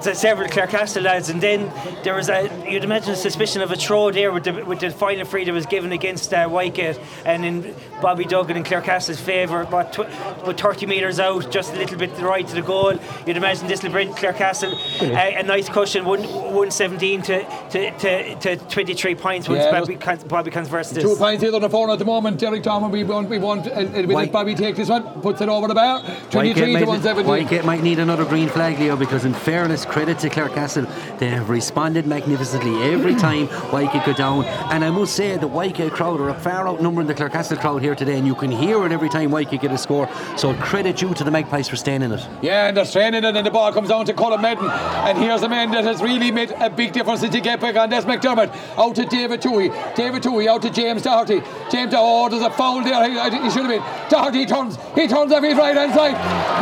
several Clarecastle lads, and then there was, a, you'd imagine, a suspicion of a throw there with the, with the final free that was given against uh, Whitegate, and in Bobby Duggan in Clarecastle's favour, about, tw- about thirty metres out, just a little bit to the right to the goal. You'd imagine this will bring Clarecastle mm-hmm. uh, a nice cushion, one seventeen to, to, to, to twenty-three points once yeah, Bobby, Con- Bobby converts this. Two points either on the phone at the moment, Derek. Tom, we won't, we won't, and we let Bobby take this one, puts it over the bar, twenty-three to one seventeen. Whitegate might need another green flag, Leo, because in fairness, credit to Clarecastle, they have responded magnificently every time Whitegate go down, and I must say the Whitegate crowd are far outnumbering the Clarecastle crowd here today, and you can hear it every time Whitegate get a score, so credit due to the Magpies for staying in it. Yeah, and they're staying in it, and the ball comes down to Colin Madden, and here's a man that has really made a big difference since he came back, and that's McDermott, out to David Toohey, David Toohey out to James Doherty, James Doherty, there's a foul there. He, he should have been. Doherty turns. He turns off his right hand side.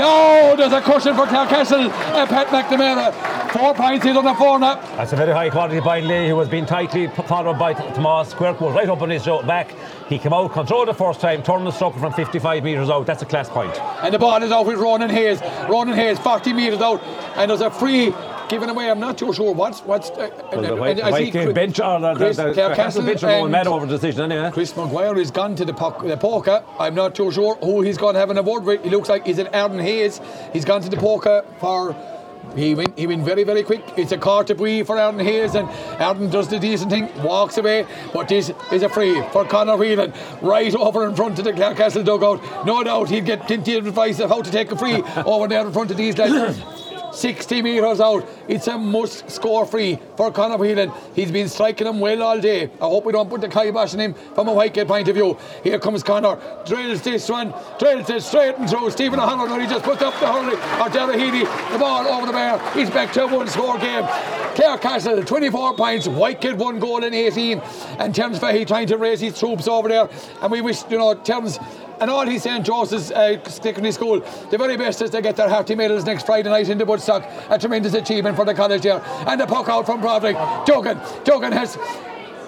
No, there's a cushion for Clarecastle. Uh, Pat McNamara. Four points he's on the four now. That's a very high quality by Lee, who was being tightly followed by Tomas Quirk. Was right up on his back. He came out, controlled the first time, turned and struck from fifty-five metres out. That's a class point. And the ball is out with Ronan Hayes. Ronan Hayes, forty metres out, and there's a free given away. I'm not too sure what's what's uh, well, the White, White Cri- bench or the, Chris, the, the Clarecastle bench are going mad over the decision anyway. Chris Maguire is gone to the, po- the poker. I'm not too sure who he's gone to have an award with. He looks like he's an Arden Hayes. He's gone to the poker for He went, he went very, very quick. It's a quarter point for Arden Hayes, and Arden does the decent thing, walks away. But this is a free for Conor Whelan, right over in front of the Clarecastle dugout. No doubt he'll get plenty of advice of how to take a free over there in front of these lads. sixty metres out. It's a must score free for Conor Whelan. He's been striking them well all day. I hope we don't put the kibosh on him from a Whitegate point of view. Here comes Conor. Drills this one. Drills it straight and through. Stephen O'Halloran, he just puts up the hurley. Or Darahidi, the ball over the bar. He's back to a one score game. Clarecastle, twenty-four points. Whitegate, one goal in eighteen. And Terence Fahey trying to raise his troops over there. And we wish, you know, Terence and all his Saint Joseph's uh, Secondary School, the very best as they get their hearty medals next Friday night in the Woodstock. A tremendous achievement for the college here. And a puck out from Broderick. Duggan. Duggan has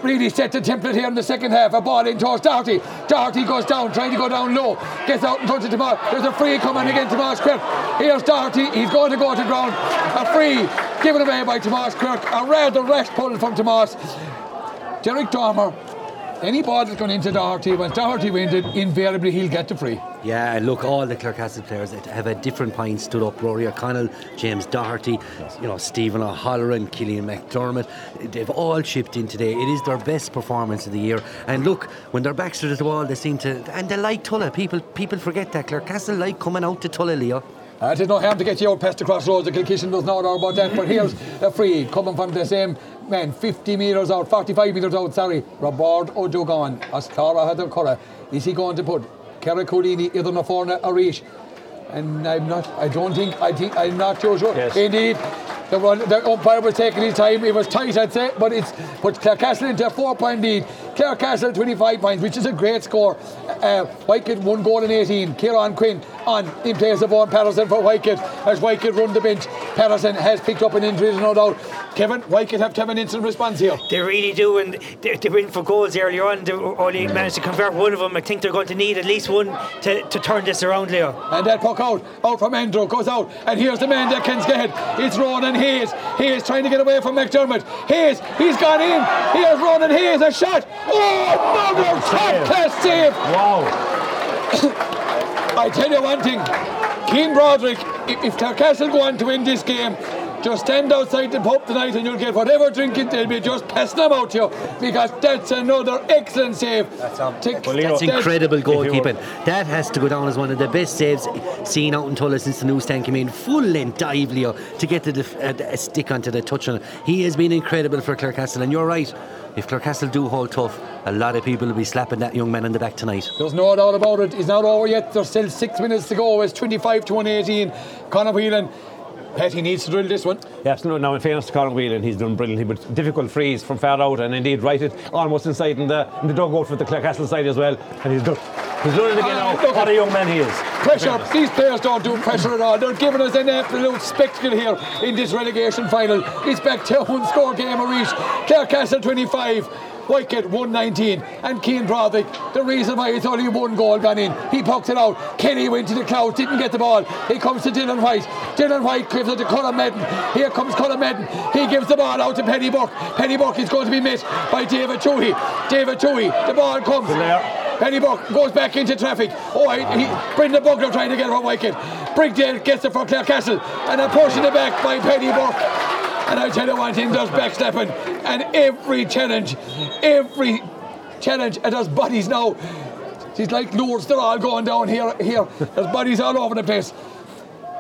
really set the template here in the second half. A ball in towards Doherty. Doherty goes down, trying to go down low. Gets out in front of Tamar. There's a free coming against Tamar Quirk. Here's Doherty. He's going to go to ground. A free given away by Tamar Quirk. A rather rash pull from Tamar. Derek Dormer. Any ball that's gone into Doherty, when Doherty wins it, invariably he'll get the free. Yeah, look, all the Clarecastle players have at different points stood up. Rory O'Connell, James Doherty, you know, Stephen O'Halloran, Killian McDermott. They've all chipped in today. It is their best performance of the year. And look, when they're backs to the wall, they seem to... And they like Tulla. People people forget that. Clarecastle like coming out to Tulla, Leo. Uh, it is no harm to get you out past the crossroads. The Kilkishan does not know about that. But here's a free coming from the same... Man, fifty metres out, forty-five metres out, sorry. Robert O'Dogan, Astara Heather Curra. Is he going to put Kerakulini, Idrnaforna, Arish? And I'm not, I don't think, I think, I'm not too sure. Yes. Indeed, the, run, the umpire was taking his time. It was tight, I'd say, but it's put Clarecastle into a four point lead. Clarecastle twenty-five points, which is a great score. Uh, Whitegate, one goal in eighteen. Kieran Quinn on in place of Owen Patterson for Whitegate as Whitegate run the bench. Patterson has picked up an injury, no doubt. Kevin, Whitegate have to have an instant response here. They really do, and they, they were in for goals earlier on. They only managed to convert one of them. I think they're going to need at least one to, to turn this around, Leo. And that puck out, out from Andrew, goes out, and here's the man that can get it. It's Ronan Hayes. Hayes trying to get away from McDermott. Hayes, he's gone in. Here's Ronan Hayes, a shot. Oh, another top-class save. Wow. I tell you one thing, Keane Broderick, if, if Clarecastle go on to win this game, just stand outside the pub tonight and you'll get whatever drink it they'll be just passing them out to you, because that's another excellent save. That's, um, to, well, that's incredible goalkeeping. That has to go down as one of the best saves seen out in Tulla since the newsstand came in. Full length dive, Leo, to get the def- a, a stick onto the touch. On it. He has been incredible for Clarecastle, and you're right. If Clarecastle do hold tough, a lot of people will be slapping that young man in the back tonight. There's no doubt about it. It's not over yet. There's still six minutes to go. It's twenty-five to one eighteen. Conor Whelan, Pat, he needs to drill this one. Yeah, absolutely. Now, in fairness to Conor Whelan, he's done brilliantly, but difficult frees from far out, and indeed right it almost inside in the, in the dugout for the Clarecastle side as well. And he's done. He's learning again now. Oh, what a young man he is. Pressure. These players don't do pressure at all. They're giving us an absolute spectacle here in this relegation final. It's back to one score game of reach. Clarecastle twenty-five. Whitegate one nineteen, and Keane Broderick, the reason why it's only one goal gone in, he pucks it out. Kenny went to the clouds, didn't get the ball. He comes to Dylan White. Dylan White gives it to Colin Madden. Here comes Colin Madden. He gives the ball out to Penny Burke. Penny Burke is going to be met by David Toohey. David Toohey, the ball comes. Penny Burke goes back into traffic. Oh, he, he, Brendan Bugler trying to get it from Whitegate. Brigdale gets it for Clarecastle, and a push in the back by Penny Burke. And I tell you one thing, there's backslapping, and every challenge, every challenge, and there's bodies now. She's like lures, they're all going down here, here. There's bodies all over the place.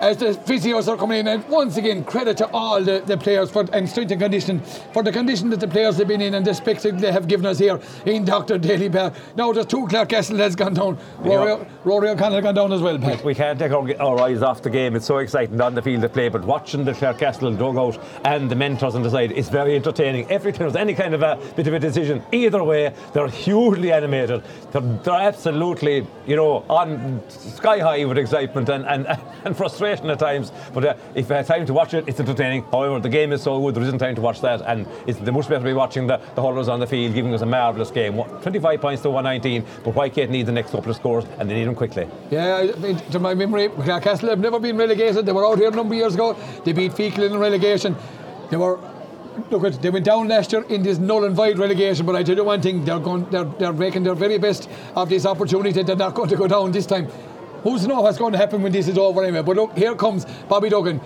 As the physios are coming in, and once again, credit to all the, the players for, and strength and condition, for the condition that the players have been in and the spectacle they have given us here in Doctor Daly Bell. Now there's two Clarecastle that's gone down. Rory, Rory O'Connell gone down as well, Pat. We, we can't take our, our eyes off the game. It's so exciting on the field of play, but watching the Clarecastle dugout and the mentors on the side is very entertaining. Every time there's any kind of a bit of a decision, either way, they're hugely animated. They're, they're absolutely, you know, on sky high with excitement and, and, and frustration at times, but uh, if I have time to watch it, it's entertaining. However, the game is so good, there isn't time to watch that, and it's the much better to be watching the, the holders on the field, giving us a marvellous game. twenty-five points to one nineteen, but Whitegate needs the next couple of scores, and they need them quickly. Yeah, I mean, to my memory, Clarecastle have never been relegated. They were out here a number of years ago. They beat Fecal in relegation. They were... Look, at, they went down last year in this null and void relegation, but I tell you one thing, they're, going, they're, they're making their very best of this opportunity. They're not going to go down this time. Who's know what's going to happen when this is over anyway? But look, here comes Bobby Duggan.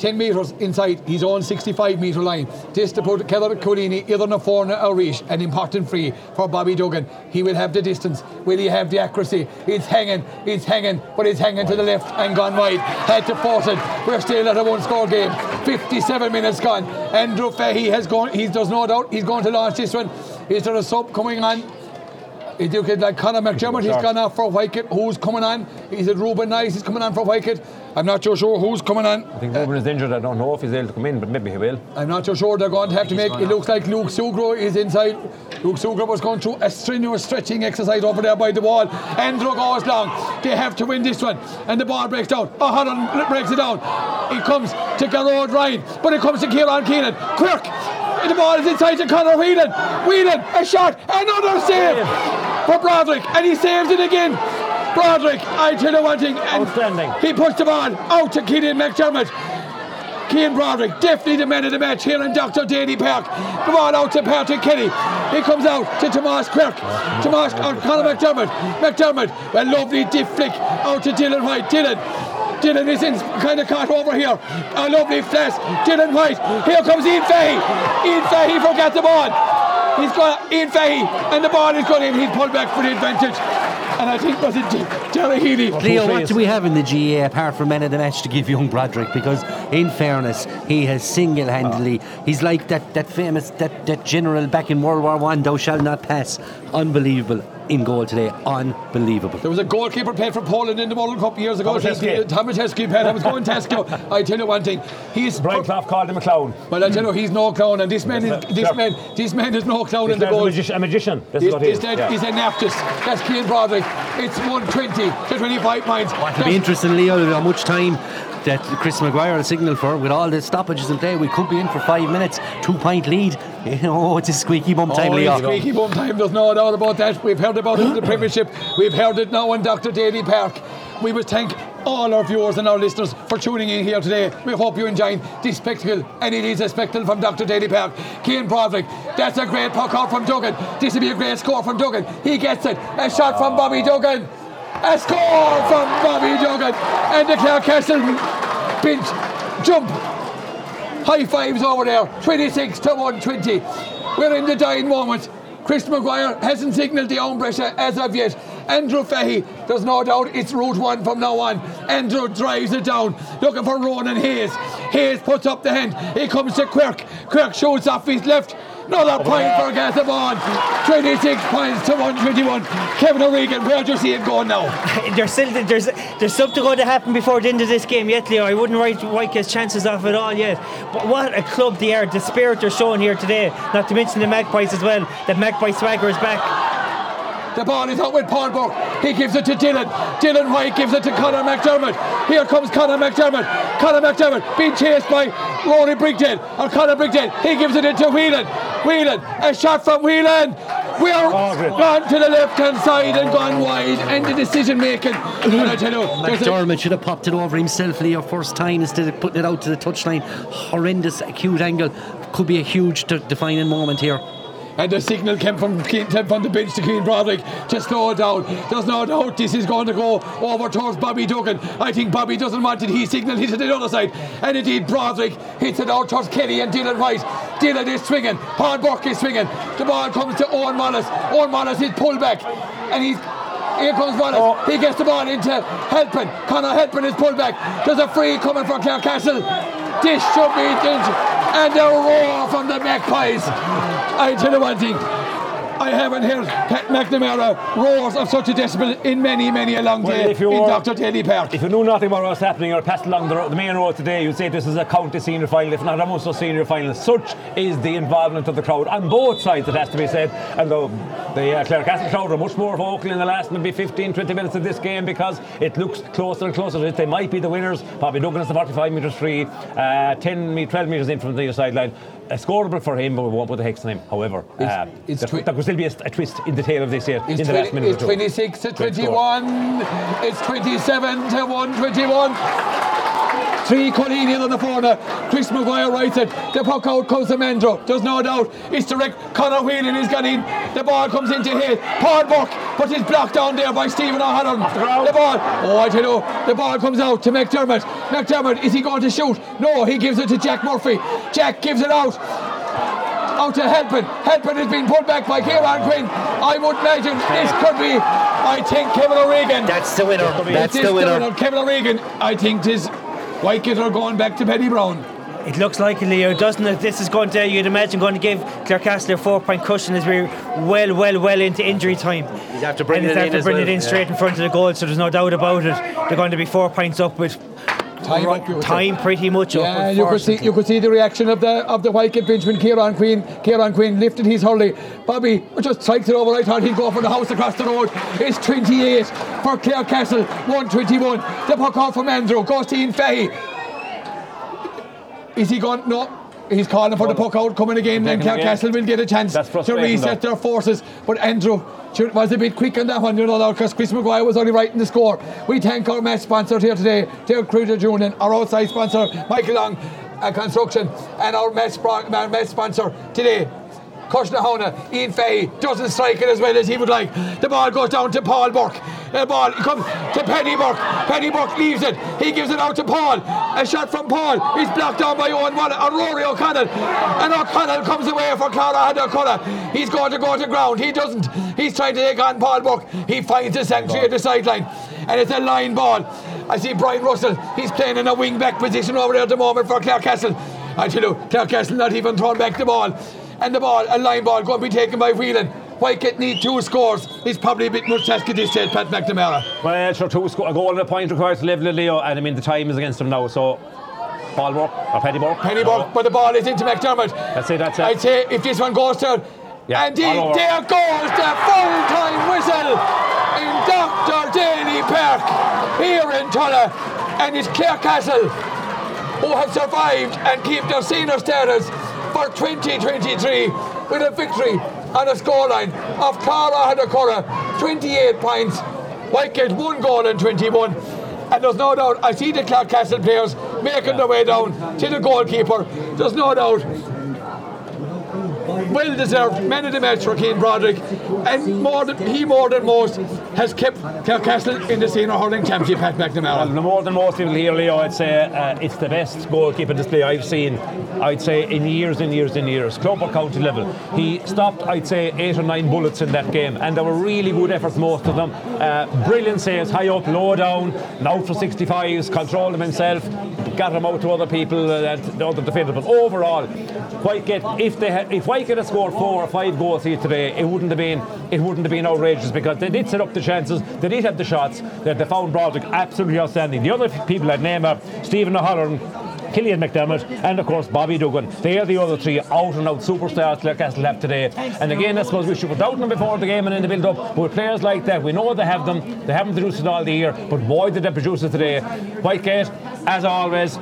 ten metres inside his own sixty-five metre line. This to put Keller Coolini either in a four or reach, an important free for Bobby Duggan. He will have the distance, will he have the accuracy? It's hanging, it's hanging, but it's hanging to the left and gone wide. Had to force it. We're still at a one score game. fifty-seven minutes gone. Andrew Fahey has gone, he does no doubt he's going to launch this one. Is there a sub coming on? If you could, like Conor McDermott, he's gone off for Wycott. Who's coming on? Is it Ruben Nice? He's coming on for Wycott. I'm not so sure who's coming on. I think Ruben uh, is injured. I don't know if he's able to come in, but maybe he will. I'm not so sure they're going to have to make. It looks like Luke Sugro is inside. Luke Sugro was going through a strenuous stretching exercise over there by the wall. Andrew goes long. They have to win this one. And the ball breaks down. Oh, O'Hanlon breaks it down. It comes to Garrod Ryan, but it comes to Kieran Keenan. Quick! The ball is inside to Conor Whelan. Whelan, a shot, another save for Broderick, and he saves it again. Broderick, I tell you one thing, and outstanding. He puts the ball out to Keane McDermott. Keane Broderick, definitely the man of the match here in Doctor Daly Park. The ball out to Patrick Kelly. He comes out to Tomas Kirk. Oh, Tomas, oh, or Conor McDermott. McDermott, a lovely dip flick out to Dylan White. Dylan. Dylan is in, kind of caught over here. A lovely flash. Dylan White. Here comes Ian Fahey. Ian Fahey forgot the ball. He's got Ian Fahey, and the ball is gone in. He's pulled back for the advantage. And I think was it Derry Healy. Leo, what do we have in the G A A apart from men of the match to give young Broderick? Because in fairness, he has single-handedly. He's like that, that famous that, that general back in World War One. Thou shalt not pass. Unbelievable. In goal today, unbelievable. There was a goalkeeper played for Poland in the World Cup years ago. Tomaszewski played. I was going Tesco. I tell you one thing, he's Brian Clough called him a clown. Well, I tell you, he's no clown, and this man, is, this sure. man, this man is no clown this in the goal. A, magi- a magician. That's this, what he is. That yeah. is an aptus. That's Keane Broderick. It's one twenty to twenty-five points. Well, it'll be interesting, Leo, how much time that Chris Maguire will signal for. With all the stoppages in play, we could be in for five minutes. Two point lead. Oh, it's a squeaky bum time, oh, Leo. Squeaky bum time, there's no doubt about that. We've heard about it in the Premiership, we've heard it now in Doctor Daly Park. We would thank all our viewers and our listeners for tuning in here today. We hope you enjoyed this spectacle, and it is a spectacle from Doctor Daly Park. Keane Broderick, that's a great puck out from Duggan. This will be a great score from Duggan. He gets it, a shot from Bobby Duggan. A score from Bobby Duggan, and the Clarecastle pinch jump. High fives over there, twenty-six to one twenty. We're in the dying moment. Chris Maguire hasn't signalled the own pressure as of yet. Andrew Fahey, there's no doubt it's route one from now on. Andrew drives it down, looking for Ronan Hayes. Hayes puts up the hand, it comes to Quirk. Quirk shoots off his left. Another point for Gasabon. twenty-six points to one twenty-one. Kevin O'Regan, where do you see it going now? there's, still, there's, there's something going to happen before the end of this game yet, Leo. I wouldn't write Wyke's chances off at all yet. But what a club they are, the spirit they're showing here today. Not to mention the Magpies as well. The Magpie swagger is back. The ball is out with Paul Burke. He gives it to Dylan. Dylan White gives it to Conor McDermott. Here comes Conor McDermott. Conor McDermott being chased by Rory Brigden. Or Conor Brigden. He gives it into Whelan. Whelan. A shot from Whelan. We're oh, gone to the left-hand side and gone wide. And the decision-making. McDermott should have popped it over himself, Leo, first time, instead of putting it out to the touchline. Horrendous, acute angle. Could be a huge t- defining moment here. And the signal came from, from the bench to Keane Broderick to slow it down. There's no doubt this is going to go over towards Bobby Duggan. I think Bobby doesn't want it. He signalled, hits it to the other side. And indeed, Broderick hits it out towards Kelly and Dylan White. Dylan is swinging. Paul Burke is swinging. The ball comes to Owen Wallace. Owen Wallace is pulled back. And he's... Here comes Wallace. Oh. He gets the ball into Halpin. Conor Halpin is pulled back. There's a free coming from Clarecastle. This should be it. And a roar from the Magpies. I tell you one thing. I haven't heard Pat McNamara roars of such a decibel in many, many a long well, day in were, Doctor Daly Park. If you knew nothing about what's happening or passed along the, road, the main road today, you'd say this is a county senior final, if not a Munster senior final. Such is the involvement of the crowd on both sides, it has to be said. And the, the uh, Clarecastle crowd are much more vocal in the last maybe fifteen, twenty minutes of this game, because it looks closer and closer. They might be the winners. Bobby Duggan is the forty-five metres free, uh, ten, twelve metres in from the other sideline. A scorable for him, but we won't put the hex on him. However, it's, uh, it's there, twi- there could still be a, a twist in the tail of this year in the twi- last minute. It's twenty-six to twenty-one. It's twenty-seven to one twenty-one. three Corleone on the corner. Chris Maguire right side. The puck out comes to Mendro. There's no doubt. It's direct. Conor Whelan has got in. The ball comes into Hill. Paul Burke, but it's blocked down there by Stephen O'Hanlon. The ball. Oh, I tell you. The ball comes out to McDermott. McDermott, is he going to shoot? No, he gives it to Jack Murphy. Jack gives it out. Out to Helpin. Helpin has been put back by Kieran Quinn. I would imagine this could be, I think, Kevin O'Regan. That's the winner. That's the winner. Kevin O'Regan, I think, is Wycott are going back to Paddy Brown. It looks like it, Leo, doesn't it? This is going to, you'd imagine, going to give Clarecastle a four-point cushion as we're well, well, well into injury time. He's have to bring and it, it in, to bring well. it in straight yeah. in front of the goal, so there's no doubt about it. They're going to be four points up with time, up, time pretty much yeah, up. You could see, you could see the reaction of the of the Wycott benchman. Kieran Quinn, Kieran Quinn lifted his hurley. Bobby just strikes it over. I thought he'd go for the house across the road. It's twenty-eight for Clarecastle, one twenty-one. The puck off from Andrew goes to Ian Fahey. Is he gone? No. He's calling for the puck out coming again. Then Clarecastle will get a chance to reset though. their forces. But Andrew was a bit quick on that one, you know, because Chris Maguire was only right in the score. We thank our match sponsor here today, Dale Cruder Junior, our outside sponsor, Michael Long uh, Construction, and our match, our match sponsor today, Cushnahauna. Ian Fahey doesn't strike it as well as he would like. The ball goes down to Paul Burke. The ball comes to Penny Burke. Penny Burke leaves it. He gives it out to Paul. A shot from Paul. He's blocked down by Owen Waller and Rory O'Connell. And O'Connell comes away for Clara Hadakola. He's going to go to ground. He doesn't. He's trying to take on Paul Burke. He finds the sanctuary at the sideline. And it's a line ball. I see Brian Russell. He's playing in a wing back position over there at the moment for Clarecastle. I tell you, Clarecastle not even throwing back the ball. And the ball, a line ball, going to be taken by Whelan. Wycott need two scores. It's probably a bit much task at this stage, Pat McNamara. Well, sure, two sco- a goal and a point required to level it, Leo, and I mean the time is against them now, so Paul Burke or Paddy Burke. Paddy Burke, oh. But the ball is into McDermott. That's it, that's it. I'd say if this one goes to, yeah, and there goes the full-time whistle in Doctor Daly Park here in Tulla, and it's Clarecastle who have survived and keep their senior status for twenty twenty-three with a victory on a scoreline of Clara Hadakola, twenty-eight points, Wycott one goal and twenty-one. And there's no doubt, I see the Clarecastle players making their way down to the goalkeeper. There's no doubt, well deserved man of the match for Cian Broderick, and more than, he more than most has kept Clarecastle in the senior hurling championship. Pat McNamara. Well, more than most people here, Leo, I'd say uh, it's the best goalkeeper display I've seen, I'd say, in years and years and years, club or county level. He stopped, I'd say, eight or nine bullets in that game, and there were really good efforts, most of them. Uh, brilliant saves, high up, low down, out for sixty-fives, controlled him himself, got him out to other people, uh, the other defenders. But overall, Wycott, if they had, if Wycott had scored four or five goals here today, it wouldn't have been, it wouldn't have been outrageous, because they did set up the chances, they did have the shots, that they found Broderick absolutely outstanding. The other people I'd name are Stephen O'Halloran, Killian McDermott, and of course Bobby Duggan. They are the other three out and out superstars Clarecastle have today. And again, I suppose we should put down them before the game and in the build up, but with players like that, we know they have them, they haven't produced it all the year, but boy did they produce it today. Wycott, as always,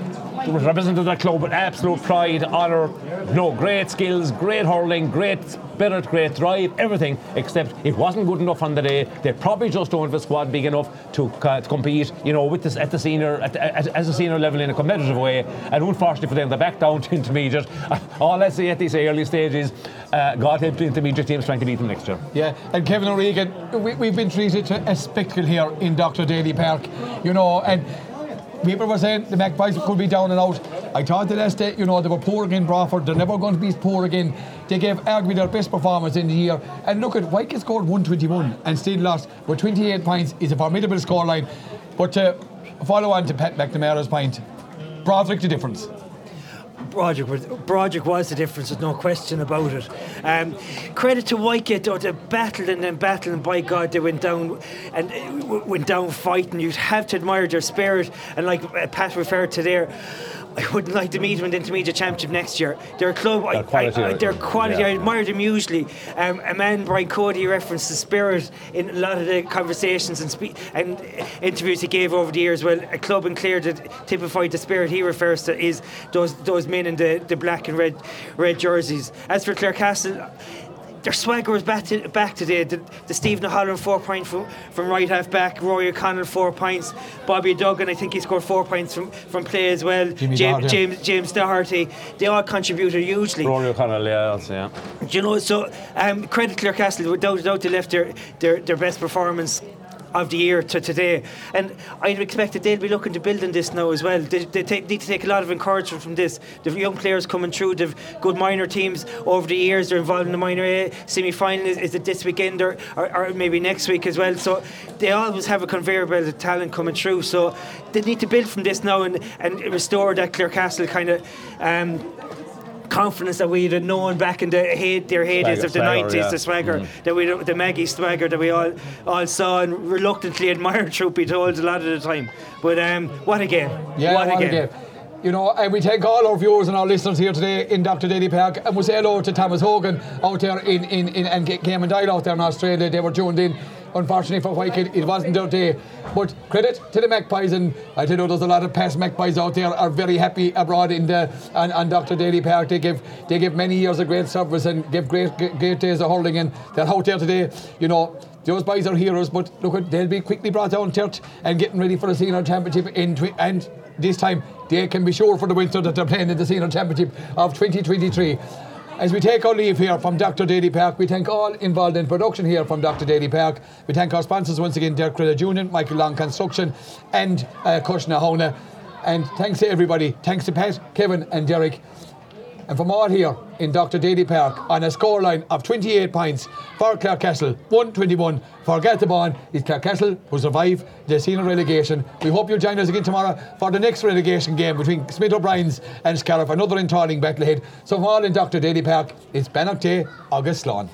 represented that club with absolute pride, honour, you know, great skills, great hurling, great spirit, great drive, everything, except it wasn't good enough on the day. They probably just don't have a squad big enough to, uh, to compete, you know, with this at the senior at, at, as a senior level in a competitive way. And unfortunately for them, they're back down to intermediate. All I say at these early stages, uh, God help the intermediate teams trying to beat them next year. Yeah, and Kevin O'Regan, we, we've been treated to a spectacle here in Doctor Daly Park, you know, and people were saying the Magpies could be down and out. I thought the last day, you know, they were poor again, Bradford. They're never going to be poor again. They gave arguably their best performance in the year. And look at, Wycott scored one twenty-one and still lost. With twenty-eight points, is a formidable scoreline. But to follow on to Pat McNamara's point, Broderick the difference. Broderick, Broderick was the difference, there's no question about it. Um, credit to Wycott, though, they battled and then battled, and by God, they went down and uh, went down fighting. You'd have to admire their spirit, and like uh, Pat referred to there, I wouldn't like to meet them in the Intermediate Championship next year. Their club, their I, quality, I, I, their quality yeah. I admire them usually. Um, a man, Brian Cody, referenced the spirit in a lot of the conversations and, spe- and interviews he gave over the years. Well, a club in Clare that typified the spirit he refers to is those those men in the, the black and red red jerseys. As for Clarecastle, Their swagger was back, to, back today. The, the Stephen O'Halloran four points from, from right half back, Rory O'Connell four points, Bobby Duggan, I think he scored four points from, from play as well. Jimmy James, Dodd, yeah. James James Doherty, they all contributed hugely. Rory O'Connell, yeah, also, yeah. Do you know, so um, credit Clarecastle, without a doubt they left their, their, their best performance of the year to today, and I'd expect that they'll be looking to build on this now as well. They, they take, need to take a lot of encouragement from this. The young players coming through, they've good minor teams over the years. They're involved in the minor A semi-final. Is, is it this weekend or, or, or maybe next week as well? So they always have a conveyor belt of talent coming through. So they need to build from this now and, and restore that Clarecastle kind of Um, confidence that we'd have known back in the heydays swagger, of the nineties, yeah. the swagger mm. that we, the Maggie swagger that we all, all saw and reluctantly admired, truth be told, a lot of the time. But um, what a game! Yeah, what, what a game! game. You know, and we take all our viewers and our listeners here today in Doctor Daly Park, and we say hello to Thomas Hogan out there in in in and Cayman Dial out there in Australia. They were tuned in. Unfortunately for Wicked, it wasn't their day. But credit to the Magpies, and I tell you, there's a lot of past Magpies out there are very happy abroad in the and, and Doctor Daly Park. They give they give many years of great service and give great great days of hurling, and they're out there today. You know, those boys are heroes, but look, they'll be quickly brought down tilt and getting ready for the senior championship in twi- and this time they can be sure for the winter that they're playing in the senior championship of twenty twenty-three. As we take our leave here from Doctor Daly Park, we thank all involved in production here from Doctor Daly Park. We thank our sponsors once again, Derek Crella Junior, Michael Long Construction, and uh, Kushna Hona. And thanks to everybody. Thanks to Pat, Kevin, and Derek. And from all here in Doctor Daly Park, on a scoreline of twenty-eight points for Clarecastle, one twenty-one for Gatabon, is Clarecastle who survive the senior relegation. We hope you'll join us again tomorrow for the next relegation game between Smith O'Brien's and Scariff, another enthralling battle ahead. So from all in Doctor Daly Park, it's Bannock Day, August Lawn.